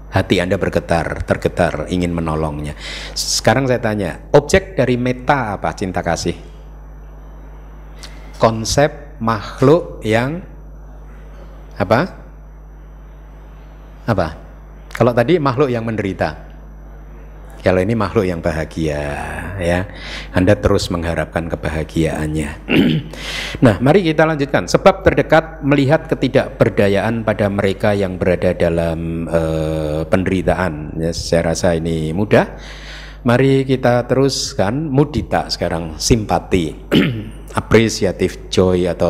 hati Anda bergetar, tergetar, ingin menolongnya. Sekarang saya tanya, objek dari metta apa? Cinta kasih. Konsep makhluk yang apa? Kalau tadi makhluk yang menderita, kalau ini makhluk yang bahagia, ya. Anda terus mengharapkan kebahagiaannya. Nah, mari kita lanjutkan. Sebab terdekat melihat ketidakberdayaan pada mereka yang berada dalam penderitaan. Ya, saya rasa ini mudah. Mari kita teruskan. Mudita sekarang, simpati. Apresiatif joy atau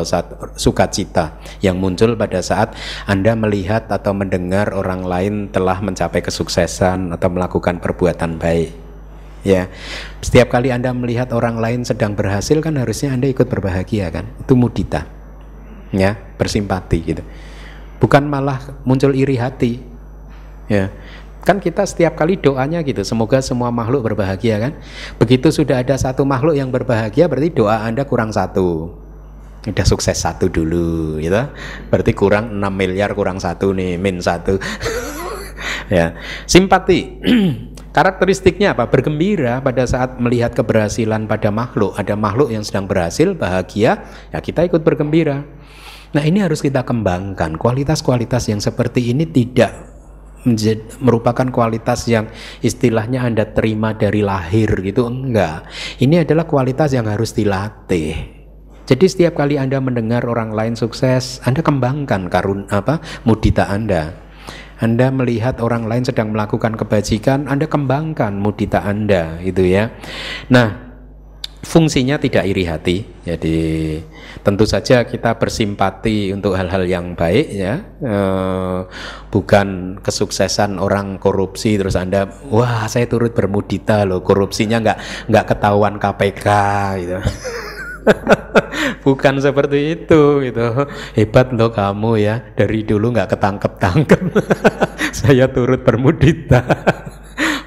sukacita yang muncul pada saat Anda melihat atau mendengar orang lain telah mencapai kesuksesan atau melakukan perbuatan baik. Ya, setiap kali Anda melihat orang lain sedang berhasil, kan harusnya Anda ikut berbahagia, kan? Itu mudita, ya, bersimpati gitu. Bukan malah muncul iri hati, ya. Kan kita setiap kali doanya gitu, semoga semua makhluk berbahagia, kan? Begitu sudah ada satu makhluk yang berbahagia, berarti doa Anda kurang satu. Udah sukses satu dulu gitu, berarti kurang 6 miliar, kurang satu nih, min satu. Ya. Simpati. Karakteristiknya apa? Bergembira pada saat melihat keberhasilan pada makhluk. Ada makhluk yang sedang berhasil, bahagia, ya kita ikut bergembira. Nah, ini harus kita kembangkan. Kualitas-kualitas yang seperti ini tidak merupakan kualitas yang istilahnya Anda terima dari lahir gitu, enggak. Ini adalah kualitas yang harus dilatih. Jadi setiap kali Anda mendengar orang lain sukses, Anda kembangkan mudita Anda. Anda melihat orang lain sedang melakukan kebajikan, Anda kembangkan mudita Anda gitu, ya. Nah, fungsinya tidak iri hati. Jadi tentu saja kita bersimpati untuk hal-hal yang baik, ya. Bukan kesuksesan orang korupsi terus Anda, wah saya turut bermudita loh, korupsinya nggak ketahuan KPK gitu. Bukan seperti itu gitu. Hebat loh kamu, ya, dari dulu nggak ketangkep-tangkep. Saya turut bermudita.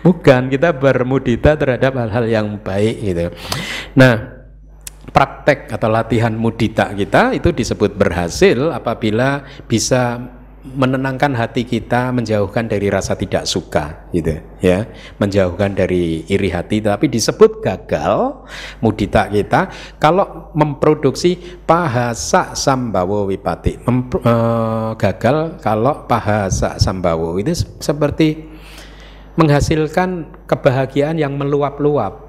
Bukan, kita bermudita terhadap hal-hal yang baik gitu. Nah, praktek atau latihan mudita kita itu disebut berhasil apabila bisa menenangkan hati kita, menjauhkan dari rasa tidak suka gitu, ya. Menjauhkan dari iri hati, tapi disebut gagal mudita kita kalau memproduksi pahasa sambawo wipati. Gagal kalau pahasa sambawo itu seperti menghasilkan kebahagiaan yang meluap-luap,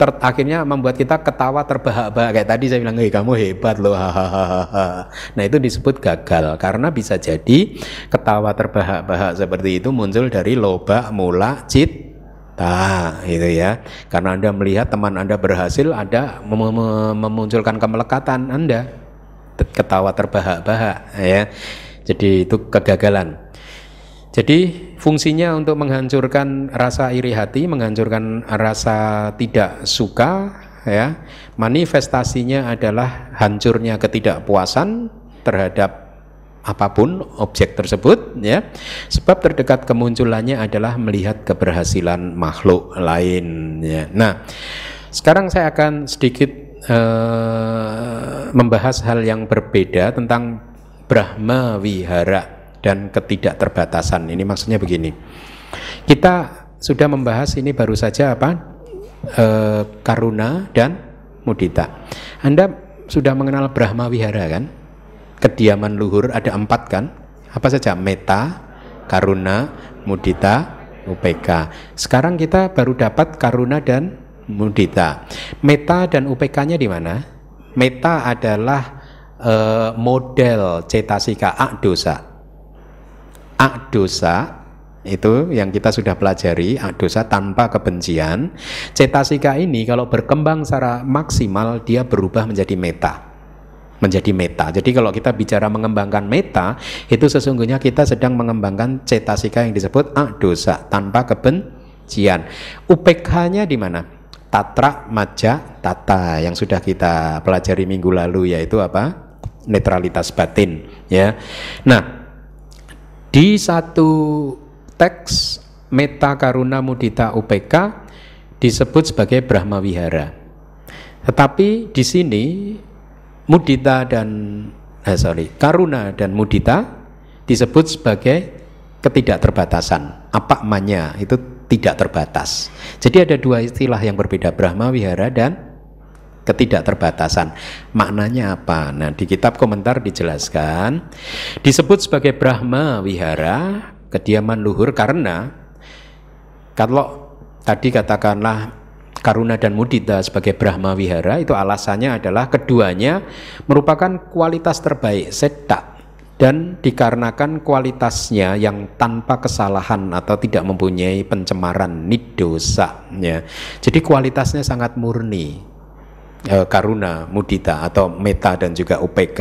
akhirnya membuat kita ketawa terbahak-bahak. Kayak tadi saya bilang, hei kamu hebat loh, hahaha. Nah, itu disebut gagal karena bisa jadi ketawa terbahak-bahak seperti itu muncul dari loba mula cita gitu, ya. Karena Anda melihat teman Anda berhasil, Anda memunculkan kemelekatan Anda, ketawa terbahak-bahak, ya. Jadi itu kegagalan. Jadi fungsinya untuk menghancurkan rasa iri hati, menghancurkan rasa tidak suka, ya. Manifestasinya adalah hancurnya ketidakpuasan terhadap apapun objek tersebut, ya. Sebab terdekat kemunculannya adalah melihat keberhasilan makhluk lain, ya. Nah, sekarang saya akan sedikit membahas hal yang berbeda tentang Brahma Vihara dan ketidakterbatasan. Ini maksudnya begini, kita sudah membahas ini baru saja karuna dan mudita. Anda sudah mengenal Brahma Vihara, kan? Kediaman luhur ada 4, kan? Apa saja? Metta, karuna, mudita, upeka. Sekarang kita baru dapat karuna dan mudita. Metta dan upekanya di mana? Metta adalah model cetasika ak dosa. Ak dosa itu yang kita sudah pelajari, ak dosa tanpa kebencian. Cetasika ini kalau berkembang secara maksimal dia berubah menjadi metta. Menjadi metta. Jadi kalau kita bicara mengembangkan metta, itu sesungguhnya kita sedang mengembangkan cetasika yang disebut ak dosa tanpa kebencian. UPK-nya di mana? Tatra, majja, tata yang sudah kita pelajari minggu lalu, yaitu apa? netralitas batin, ya. Nah, di satu teks Metta Karuna Mudita UPK disebut sebagai Brahma Vihara. Tetapi di sini Mudita dan Karuna dan Mudita disebut sebagai ketidakterbatasan, appamaññā, itu tidak terbatas. Jadi ada dua istilah yang berbeda, Brahma Vihara dan ketidakterbatasan. Maknanya apa? Nah, di kitab komentar dijelaskan disebut sebagai Brahma Vihara, kediaman luhur, karena kalau tadi katakanlah Karuna dan Mudita sebagai Brahma Vihara, itu alasannya adalah keduanya merupakan kualitas terbaik, cetak, dan dikarenakan kualitasnya yang tanpa kesalahan atau tidak mempunyai pencemaran, nidosa, ya. Jadi kualitasnya sangat murni, Karuna, Mudita atau Metta dan juga UPK,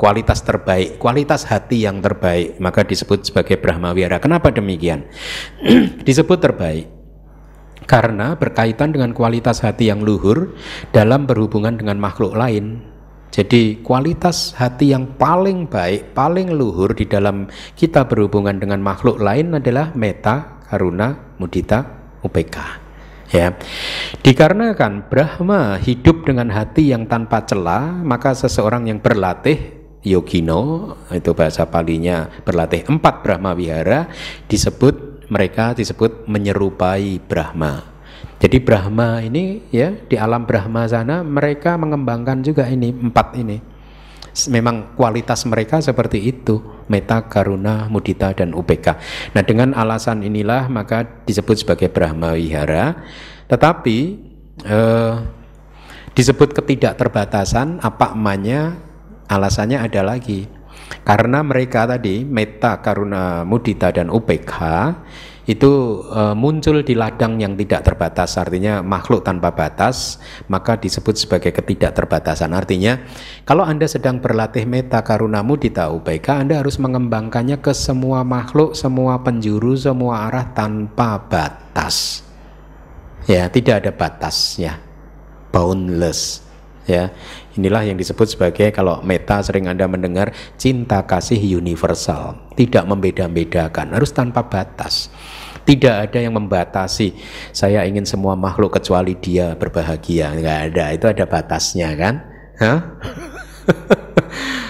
kualitas terbaik, kualitas hati yang terbaik, maka disebut sebagai Brahma Vihara. Kenapa demikian? Disebut terbaik karena berkaitan dengan kualitas hati yang luhur dalam berhubungan dengan makhluk lain. Jadi kualitas hati yang paling baik, paling luhur di dalam kita berhubungan dengan makhluk lain adalah Metta, Karuna, Mudita, UPK, ya. Dikarenakan Brahma hidup dengan hati yang tanpa cela, maka seseorang yang berlatih yogino, itu bahasa palinya, berlatih 4 Brahma Vihara, disebut, mereka disebut menyerupai Brahma. Jadi Brahma ini, ya, di alam Brahma sana mereka mengembangkan juga ini 4 ini. Memang kualitas mereka seperti itu, Metta, Karuna, Mudita dan UPK. Nah, dengan alasan inilah maka disebut sebagai Brahma Vihara. Tetapi disebut ketidakterbatasan, appamaññā, alasannya ada lagi. Karena mereka tadi Metta, Karuna, Mudita dan UPK itu muncul di ladang yang tidak terbatas, artinya makhluk tanpa batas, maka disebut sebagai ketidakterbatasan. Artinya kalau Anda sedang berlatih Metta, Karuna, Mudita, UPK, Anda harus mengembangkannya ke semua makhluk, semua penjuru, semua arah tanpa batas, ya, tidak ada batasnya, boundless, ya. Inilah yang disebut sebagai, kalau Metta sering Anda mendengar, cinta kasih universal, tidak membeda-bedakan, harus tanpa batas, tidak ada yang membatasi. Saya ingin semua makhluk kecuali dia berbahagia, nggak ada, itu ada batasnya kan? Hah?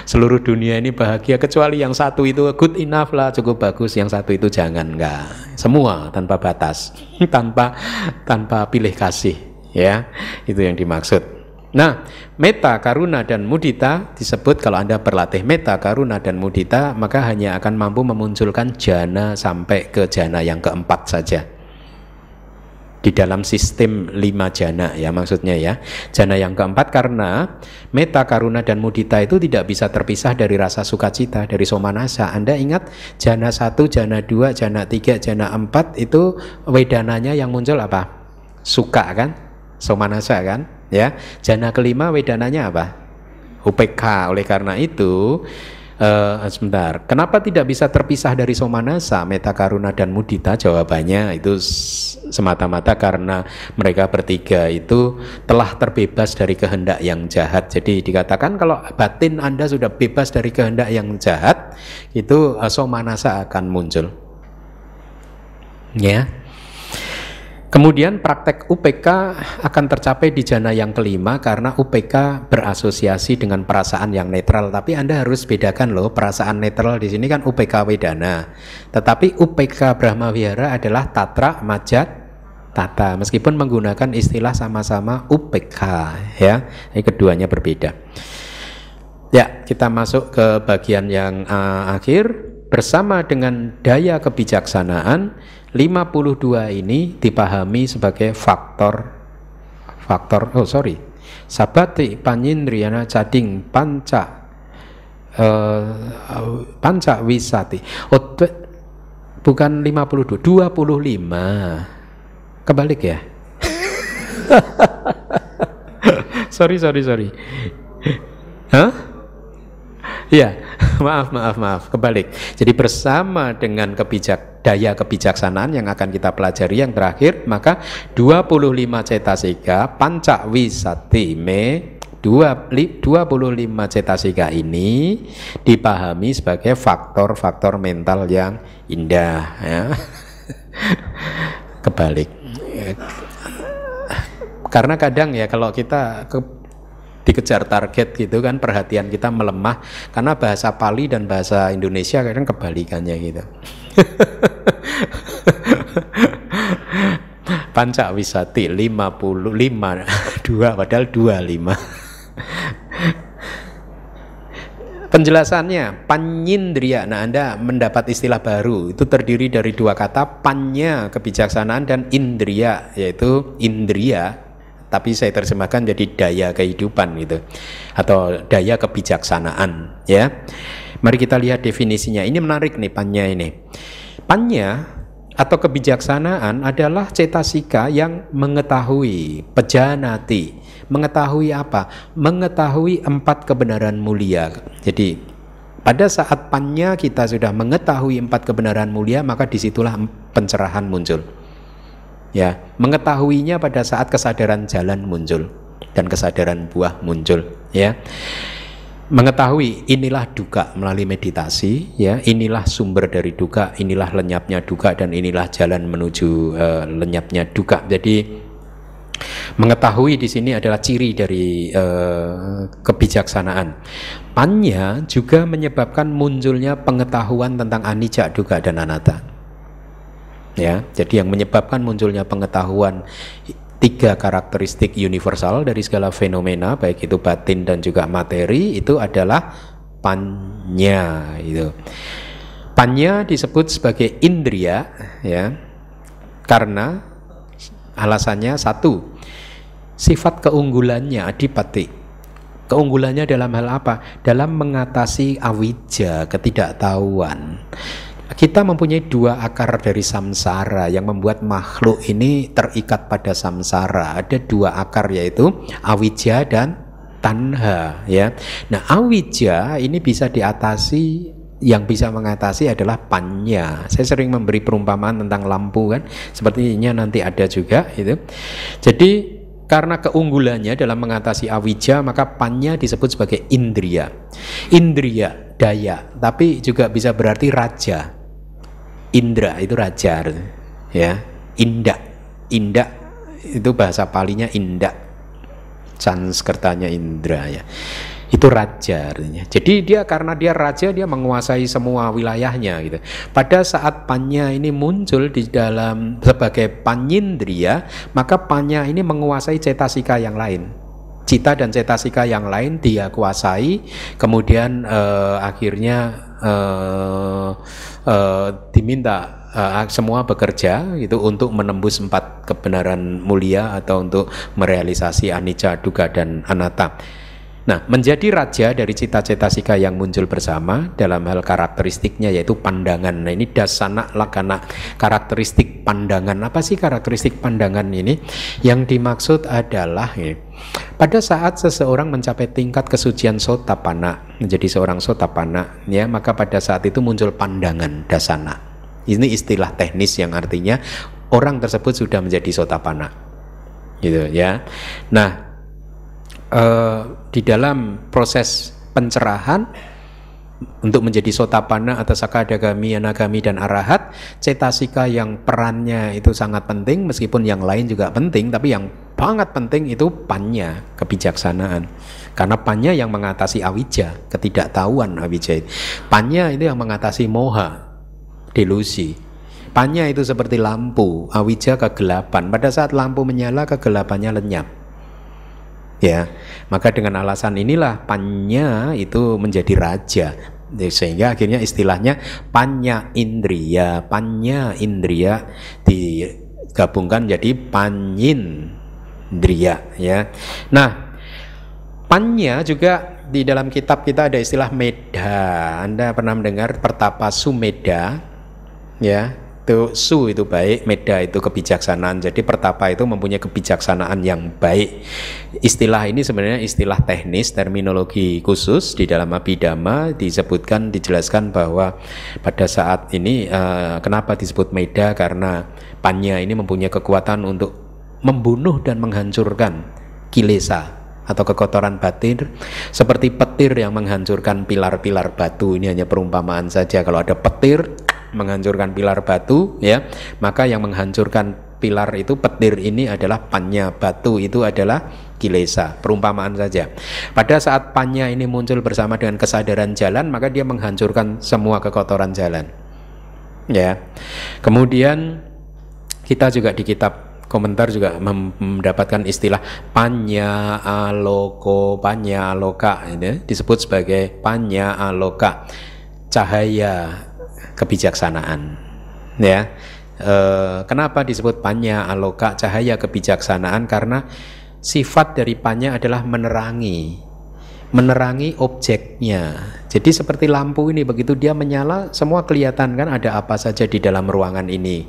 Seluruh dunia ini bahagia kecuali yang satu itu, good enough lah, cukup bagus, yang satu itu jangan, nggak, semua tanpa batas, tanpa pilih kasih, ya, itu yang dimaksud. Nah, Metta, Karuna dan Mudita disebut, kalau Anda berlatih Metta, Karuna dan Mudita, maka hanya akan mampu memunculkan jana sampai ke jana yang keempat saja di dalam sistem 5 jana, ya, maksudnya, ya, jana yang keempat. Karena Metta, Karuna dan Mudita itu tidak bisa terpisah dari rasa sukacita, dari somanasa. Anda ingat jana 1, jana 2, jana 3, jana 4 itu wedananya yang muncul apa? Suka kan? Somanasa kan? Ya, jana kelima wedananya apa? UPK. Oleh karena itu, sebentar, kenapa tidak bisa terpisah dari somanasa, Metta, Karuna dan Mudita? Jawabannya itu semata-mata karena mereka bertiga itu telah terbebas dari kehendak yang jahat. Jadi dikatakan kalau batin Anda sudah bebas dari kehendak yang jahat, itu somanasa akan muncul, ya. Kemudian praktek UPK akan tercapai di jana yang kelima karena UPK berasosiasi dengan perasaan yang netral. Tapi Anda harus bedakan loh, perasaan netral di sini kan UPK wedana. Tetapi UPK Brahma Vihara adalah tatra, majat, tata. Meskipun menggunakan istilah sama-sama UPK, ya, ini keduanya berbeda. Ya, kita masuk ke bagian yang akhir. Bersama dengan daya kebijaksanaan, 52 ini dipahami sebagai faktor sabati paññindriya cading pancawisati. Oh, bukan 52, 25. Kebalik ya? sorry. Hah? Ya, maaf, kebalik. Jadi bersama dengan daya kebijaksanaan yang akan kita pelajari yang terakhir, maka 25 cetasika pancawisati me 25 cetasika ini dipahami sebagai faktor-faktor mental yang indah, ya. Kebalik. Karena kadang ya kalau kita dikejar target gitu kan, perhatian kita melemah karena bahasa Pali dan bahasa Indonesia kadang kebalikannya gitu. Pancawisati 55 padahal 25. Penjelasannya paññindriya. Nah, Anda mendapat istilah baru. Itu terdiri dari dua kata, paññā kebijaksanaan dan indriya, yaitu indriya. Tapi saya terjemahkan jadi daya kehidupan gitu, atau daya kebijaksanaan, ya. Mari kita lihat definisinya. Ini menarik nih, paññā ini. Paññā atau kebijaksanaan adalah cetasika yang mengetahui, pejanati. Mengetahui apa? Mengetahui empat kebenaran mulia. Jadi pada saat paññā kita sudah mengetahui empat kebenaran mulia, maka disitulah pencerahan muncul. Ya, mengetahuinya pada saat kesadaran jalan muncul dan kesadaran buah muncul. Ya, mengetahui inilah duka melalui meditasi, ya, inilah sumber dari duka, inilah lenyapnya duka, dan inilah jalan menuju lenyapnya duka. Jadi mengetahui di sini adalah ciri dari kebijaksanaan. Paññā juga menyebabkan munculnya pengetahuan tentang anicca, dukkha, dan anatta, ya. Jadi yang menyebabkan munculnya pengetahuan tiga karakteristik universal dari segala fenomena, baik itu batin dan juga materi, itu adalah paññā. Itu paññā disebut sebagai indriya, ya, karena alasannya satu, sifat keunggulannya adipati. Keunggulannya dalam hal apa? Dalam mengatasi awija, ketidaktahuan. Kita mempunyai dua akar dari samsara yang membuat makhluk ini terikat pada samsara. Ada dua akar, yaitu awija dan tanha, ya. Nah, awija ini bisa diatasi, yang bisa mengatasi adalah paññā. Saya sering memberi perumpamaan tentang lampu kan, sepertinya nanti ada juga itu. Jadi karena keunggulannya dalam mengatasi awija, maka paññā disebut sebagai indriya. Indriya daya, tapi juga bisa berarti raja. Indra itu raja, ya. Indah, indah itu bahasa Palinya indah, Sanskertanya indra, ya. Itu raja artinya. Jadi dia, karena dia raja, dia menguasai semua wilayahnya gitu. Pada saat paññā ini muncul di dalam sebagai paññindriya, maka paññā ini menguasai cetasika yang lain. Cita dan cetasika yang lain dia kuasai. Kemudian akhirnya diminta semua bekerja gitu untuk menembus empat kebenaran mulia, atau untuk merealisasi anicca, dukkha, dan anatta. Nah, menjadi raja dari cita-cetasika yang muncul bersama dalam hal karakteristiknya, yaitu pandangan. Nah, ini dasana lakana, karakteristik pandangan. Apa sih karakteristik pandangan ini? Yang dimaksud adalah pada saat seseorang mencapai tingkat kesucian sotapana, menjadi seorang sotapana, ya, maka pada saat itu muncul pandangan dasana. Ini istilah teknis yang artinya orang tersebut sudah menjadi sotapana, gitu ya. Nah, di dalam proses pencerahan untuk menjadi sotapanna atau sakadagami, anagami, dan arahat, cetasika yang perannya itu sangat penting, meskipun yang lain juga penting, tapi yang sangat penting itu paññā, kebijaksanaan. Karena paññā yang mengatasi awija, ketidaktahuan awija. Paññā itu yang mengatasi moha, delusi. Paññā itu seperti lampu, awija kegelapan. Pada saat lampu menyala, kegelapannya lenyap. Ya, maka dengan alasan inilah paññā itu menjadi raja, sehingga akhirnya istilahnya paññā indriya digabungkan jadi paññindriya, ya. Nah, paññā juga di dalam kitab kita ada istilah medha. Anda pernah mendengar pertapa sumedha, ya. Itu su itu baik, medha itu kebijaksanaan. Jadi pertapa itu mempunyai kebijaksanaan yang baik. Istilah ini sebenarnya istilah teknis, terminologi khusus di dalam Abhidhamma disebutkan, dijelaskan bahwa pada saat ini kenapa disebut medha, karena paññā ini mempunyai kekuatan untuk membunuh dan menghancurkan kilesa atau kekotoran batin seperti petir yang menghancurkan pilar-pilar batu. Ini hanya perumpamaan saja. Kalau ada petir menghancurkan pilar batu, ya, maka yang menghancurkan pilar itu, petir ini adalah paññā, batu itu adalah kilesa, perumpamaan saja. Pada saat paññā ini muncul bersama dengan kesadaran jalan, maka dia menghancurkan semua kekotoran jalan, ya. Kemudian kita juga di kitab komentar juga mendapatkan istilah paññā āloka, paññā āloka ini disebut sebagai paññā āloka, cahaya kebijaksanaan, ya. Kenapa disebut paññā āloka, cahaya kebijaksanaan? Karena sifat dari paññā adalah menerangi, menerangi objeknya. Jadi seperti lampu ini, begitu dia menyala semua kelihatan kan ada apa saja di dalam ruangan ini.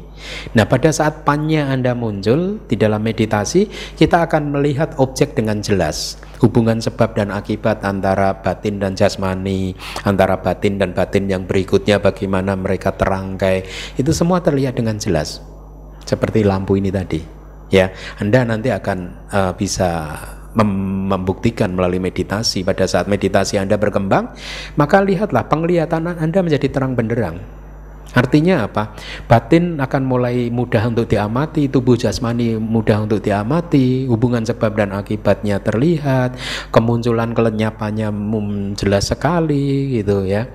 Nah, pada saat paññā Anda muncul di dalam meditasi, kita akan melihat objek dengan jelas, hubungan sebab dan akibat antara batin dan jasmani, antara batin dan batin yang berikutnya, bagaimana mereka terangkai, itu semua terlihat dengan jelas seperti lampu ini tadi, ya. Anda nanti akan bisa membuktikan melalui meditasi. Pada saat meditasi Anda berkembang, maka lihatlah penglihatan Anda menjadi terang benderang. Artinya apa? Batin akan mulai mudah untuk diamati, tubuh jasmani mudah untuk diamati, hubungan sebab dan akibatnya terlihat, kemunculan kelenyapannya jelas sekali, gitu ya.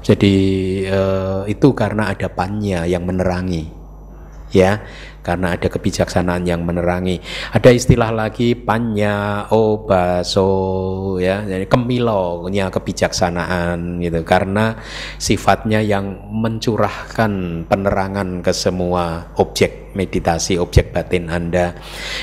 Jadi itu karena ada paññā yang menerangi, ya. Karena ada kebijaksanaan yang menerangi. Ada istilah lagi paññā obaso, ya, jadi kemilonya kebijaksanaan gitu. Karena sifatnya yang mencurahkan penerangan ke semua objek meditasi, objek batin Anda.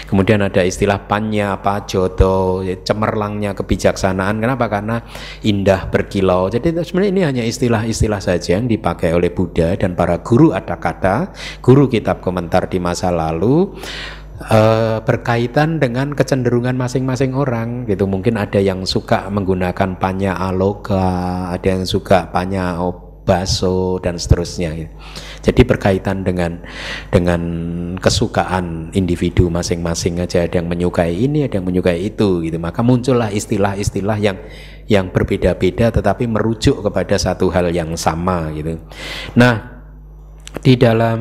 Kemudian ada istilah paññā pajodo, cemerlangnya kebijaksanaan. Kenapa? Karena indah berkilau. Jadi sebenarnya ini hanya istilah-istilah saja yang dipakai oleh Buddha dan para guru adakata, guru kitab komentar di masa lalu, berkaitan dengan kecenderungan masing-masing orang gitu. Mungkin ada yang suka menggunakan paññā āloka, ada yang suka paññā obaso dan seterusnya gitu. Jadi berkaitan dengan kesukaan individu masing-masing aja, ada yang menyukai ini, ada yang menyukai itu gitu. Maka muncullah istilah-istilah yang berbeda-beda tetapi merujuk kepada satu hal yang sama gitu. Nah, di dalam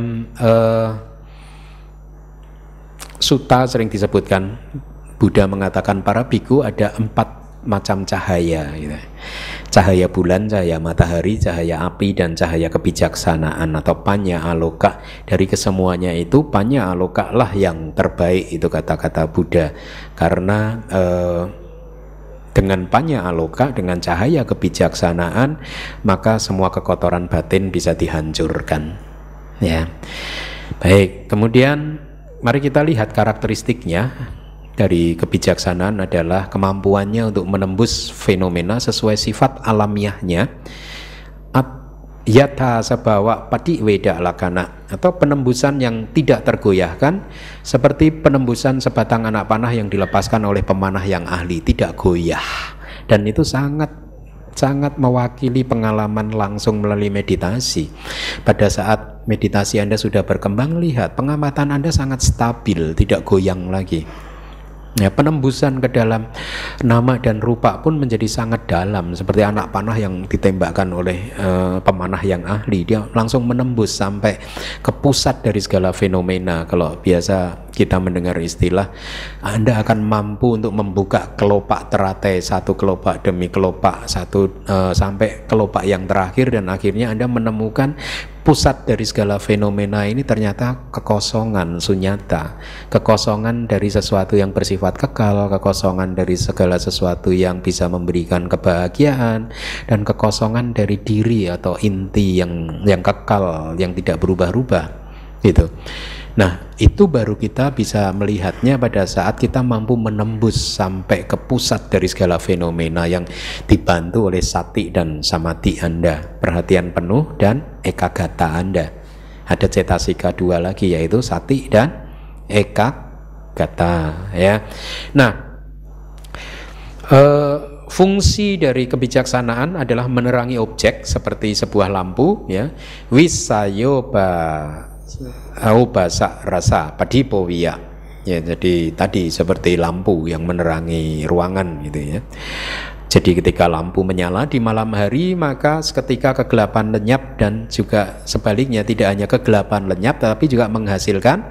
Sutta sering disebutkan Buddha mengatakan para bhikkhu ada 4 macam cahaya gitu. Cahaya bulan, cahaya matahari, cahaya api, dan cahaya kebijaksanaan atau paññā āloka. Dari kesemuanya itu paññā āloka lah yang terbaik, itu kata-kata Buddha. Karena dengan paññā āloka, dengan cahaya kebijaksanaan, maka semua kekotoran batin bisa dihancurkan, ya. Baik, kemudian mari kita lihat karakteristiknya. Dari kebijaksanaan adalah kemampuannya untuk menembus fenomena sesuai sifat alamiahnya, yata sabawa pati weda lakana, atau penembusan yang tidak tergoyahkan, seperti penembusan sebatang anak panah yang dilepaskan oleh pemanah yang ahli, tidak goyah. Dan itu sangat mewakili pengalaman langsung melalui meditasi. Pada saat meditasi Anda sudah berkembang, lihat pengamatan Anda sangat stabil, tidak goyang lagi. Ya, penembusan ke dalam nama dan rupa pun menjadi sangat dalam, seperti anak panah yang ditembakkan oleh pemanah yang ahli. Dia langsung menembus sampai ke pusat dari segala fenomena. Kalau biasa kita mendengar istilah, Anda akan mampu untuk membuka kelopak teratai, satu kelopak demi kelopak, sampai kelopak yang terakhir, dan akhirnya Anda menemukan pusat dari segala fenomena ini ternyata kekosongan sunyata, kekosongan dari sesuatu yang bersifat kekal, kekosongan dari segala sesuatu yang bisa memberikan kebahagiaan, dan kekosongan dari diri atau inti yang kekal, yang tidak berubah-ubah gitu. Nah, itu baru kita bisa melihatnya pada saat kita mampu menembus sampai ke pusat dari segala fenomena yang dibantu oleh sati dan samadhi Anda, perhatian penuh dan ekagata Anda. Ada cetasika 2 lagi, yaitu sati dan ekagata, ya. Nah, fungsi dari kebijaksanaan adalah menerangi objek seperti sebuah lampu, ya. Wisayoba Aubasa rasa padipowiya, ya, jadi tadi seperti lampu yang menerangi ruangan gitu ya. Jadi ketika lampu menyala di malam hari, maka seketika kegelapan lenyap, dan juga sebaliknya tidak hanya kegelapan lenyap tapi juga menghasilkan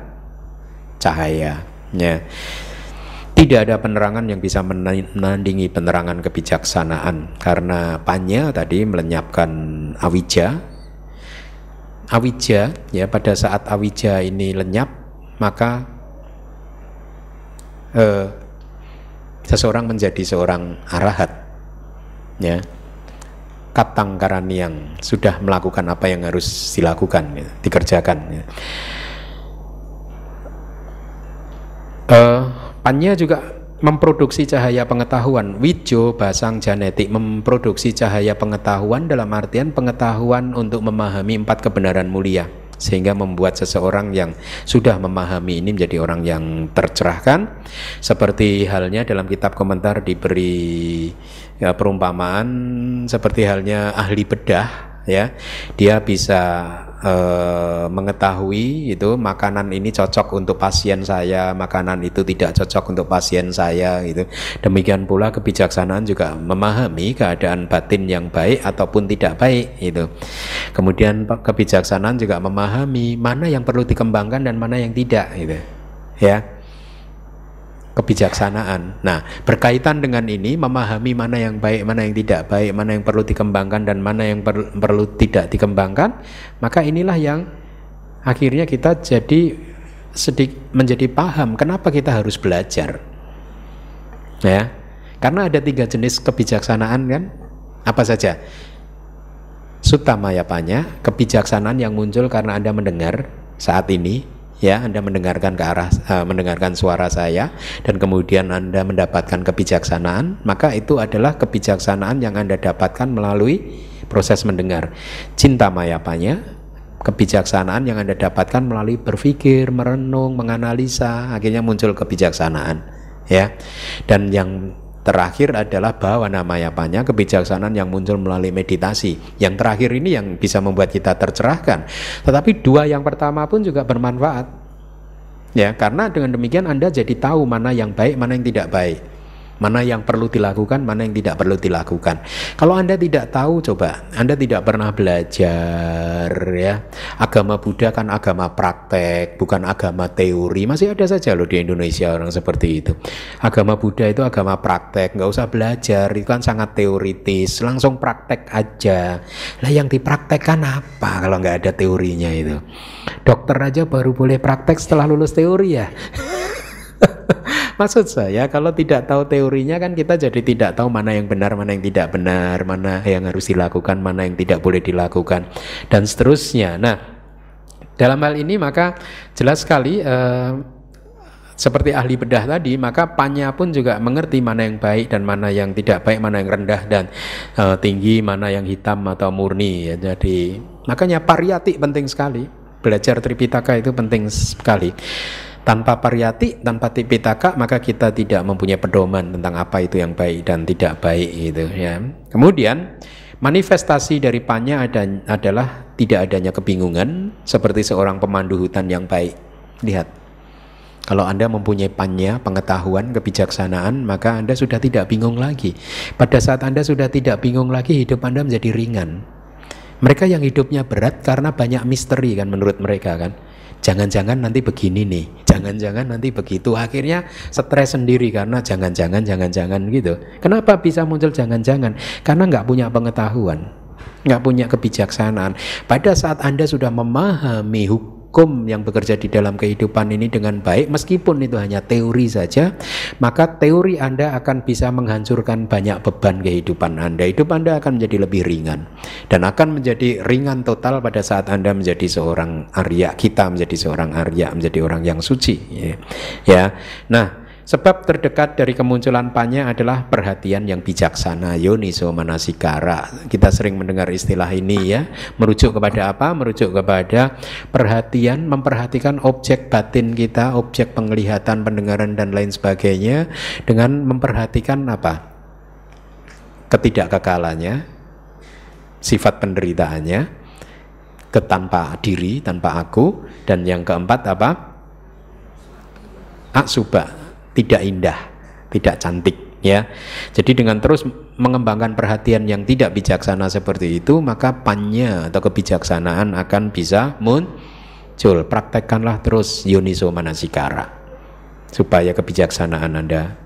cahaya. Ya. Tidak ada penerangan yang bisa menandingi penerangan kebijaksanaan, karena paññā tadi melenyapkan awija. Awija ya, pada saat awija ini lenyap, maka seseorang menjadi seorang arahat. Ya, katang karaniang, sudah melakukan apa yang harus dilakukan, ya, dikerjakan. Ya. Paññā juga memproduksi cahaya pengetahuan. Wijo basang janetik, memproduksi cahaya pengetahuan dalam artian pengetahuan untuk memahami empat kebenaran mulia, sehingga membuat seseorang yang sudah memahami ini menjadi orang yang tercerahkan. Seperti halnya dalam kitab komentar diberi ya, perumpamaan seperti halnya ahli bedah ya, dia bisa mengetahui itu makanan ini cocok untuk pasien saya, makanan itu tidak cocok untuk pasien saya gitu. Demikian pula kebijaksanaan juga memahami keadaan batin yang baik ataupun tidak baik gitu. Kemudian kebijaksanaan juga memahami mana yang perlu dikembangkan dan mana yang tidak gitu ya. Kebijaksanaan. Nah, berkaitan dengan ini memahami mana yang baik, mana yang tidak baik, mana yang perlu dikembangkan dan mana yang perlu tidak dikembangkan, maka inilah yang akhirnya kita jadi menjadi paham kenapa kita harus belajar. Ya. Karena ada tiga jenis kebijaksanaan kan? Apa saja? Suttamaya paññā, kebijaksanaan yang muncul karena Anda mendengar saat ini. Ya, Anda mendengarkan ke arah mendengarkan suara saya dan kemudian Anda mendapatkan kebijaksanaan, maka itu adalah kebijaksanaan yang Anda dapatkan melalui proses mendengar. Cintamaya paññā, kebijaksanaan yang Anda dapatkan melalui berpikir, merenung, menganalisa, akhirnya muncul kebijaksanaan, ya. Dan yang terakhir adalah bhavanamaya paññā, kebijaksanaan yang muncul melalui meditasi. Yang terakhir ini yang bisa membuat kita tercerahkan. Tetapi dua yang pertama pun juga bermanfaat. Ya, karena dengan demikian Anda jadi tahu mana yang baik, mana yang tidak baik. Mana yang perlu dilakukan, mana yang tidak perlu dilakukan. Kalau Anda tidak tahu, coba Anda tidak pernah belajar ya. Agama Buddha kan agama praktek, bukan agama teori. Masih ada saja loh di Indonesia orang seperti itu. Agama Buddha itu agama praktek, nggak usah belajar, itu kan sangat teoritis, langsung praktek aja. Lah yang dipraktekkan apa kalau nggak ada teorinya itu? Dokter aja baru boleh praktek setelah lulus teori ya. Maksud saya, kalau tidak tahu teorinya kan kita jadi tidak tahu mana yang benar, mana yang tidak benar, mana yang harus dilakukan, mana yang tidak boleh dilakukan, dan seterusnya. Nah, dalam hal ini maka jelas sekali seperti ahli bedah tadi, maka paññā pun juga mengerti mana yang baik dan mana yang tidak baik, mana yang rendah dan tinggi, mana yang hitam atau murni. Ya. Jadi makanya pariyatti penting sekali, belajar Tripitaka itu penting sekali. Tanpa pariyatti, tanpa tipitaka, maka kita tidak mempunyai pedoman tentang apa itu yang baik dan tidak baik gitu ya. Kemudian manifestasi dari paññā adalah tidak adanya kebingungan, seperti seorang pemandu hutan yang baik. Lihat, kalau Anda mempunyai paññā, pengetahuan, kebijaksanaan, maka Anda sudah tidak bingung lagi. Pada saat Anda sudah tidak bingung lagi, hidup Anda menjadi ringan. Mereka yang hidupnya berat karena banyak misteri kan, menurut mereka kan. Jangan-jangan nanti begini nih, jangan-jangan nanti begitu. Akhirnya stres sendiri karena jangan-jangan gitu. Kenapa bisa muncul jangan-jangan? Karena nggak punya pengetahuan, nggak punya kebijaksanaan. Pada saat Anda sudah memahami hukum yang bekerja di dalam kehidupan ini dengan baik, meskipun itu hanya teori saja, maka teori Anda akan bisa menghancurkan banyak beban kehidupan Anda. Hidup Anda akan menjadi lebih ringan, dan akan menjadi ringan total pada saat Anda menjadi seorang Arya. Kita menjadi seorang Arya, menjadi orang yang suci ya. Nah, sebab terdekat dari kemunculan paññā adalah perhatian yang bijaksana, Yoniso manasikara. Kita sering mendengar istilah ini ya. Merujuk kepada apa? Merujuk kepada perhatian, memperhatikan objek batin kita, objek penglihatan, pendengaran dan lain sebagainya, dengan memperhatikan apa? Ketidakkekalannya, sifat penderitaannya, ketanpa diri, tanpa aku, dan yang keempat apa? asubha, tidak indah, tidak cantik, ya. Jadi dengan terus mengembangkan perhatian yang tidak bijaksana seperti itu, maka paññā atau kebijaksanaan akan bisa muncul. Praktekkanlah terus Yoniso manasikara supaya kebijaksanaan Anda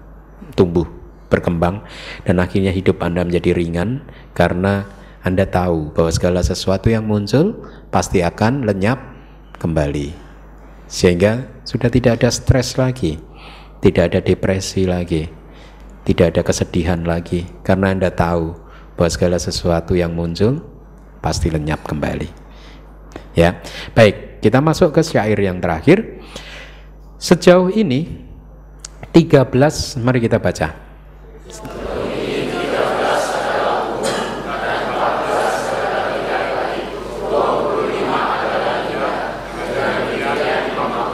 tumbuh, berkembang, dan akhirnya hidup Anda menjadi ringan karena Anda tahu bahwa segala sesuatu yang muncul pasti akan lenyap kembali, sehingga sudah tidak ada stres lagi, tidak ada depresi lagi, tidak ada kesedihan lagi, karena Anda tahu bahwa segala sesuatu yang muncul pasti lenyap kembali, ya. Baik, kita masuk ke syair yang terakhir. Sejauh ini 13, mari kita baca. Sejauh ini 13 adalah umum, dan 14 adalah hidayah, 25 adalah ibadah, dan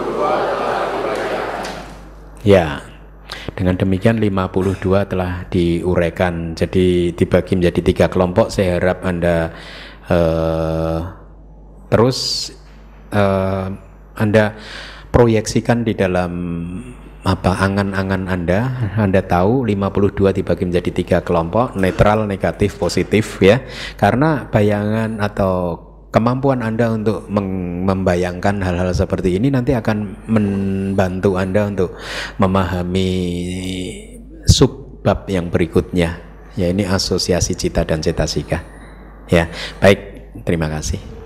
52 adalah ibadah. Ya, dengan demikian 52 telah diuraikan. Jadi dibagi menjadi 3 kelompok. Saya harap Anda terus Anda proyeksikan di dalam angan-angan Anda. Anda tahu 52 dibagi menjadi 3 kelompok, netral, negatif, positif, ya. Karena bayangan atau kemampuan Anda untuk membayangkan hal-hal seperti ini nanti akan membantu Anda untuk memahami subbab yang berikutnya, ya, ini asosiasi cita dan cetasika, ya. Baik, terima kasih.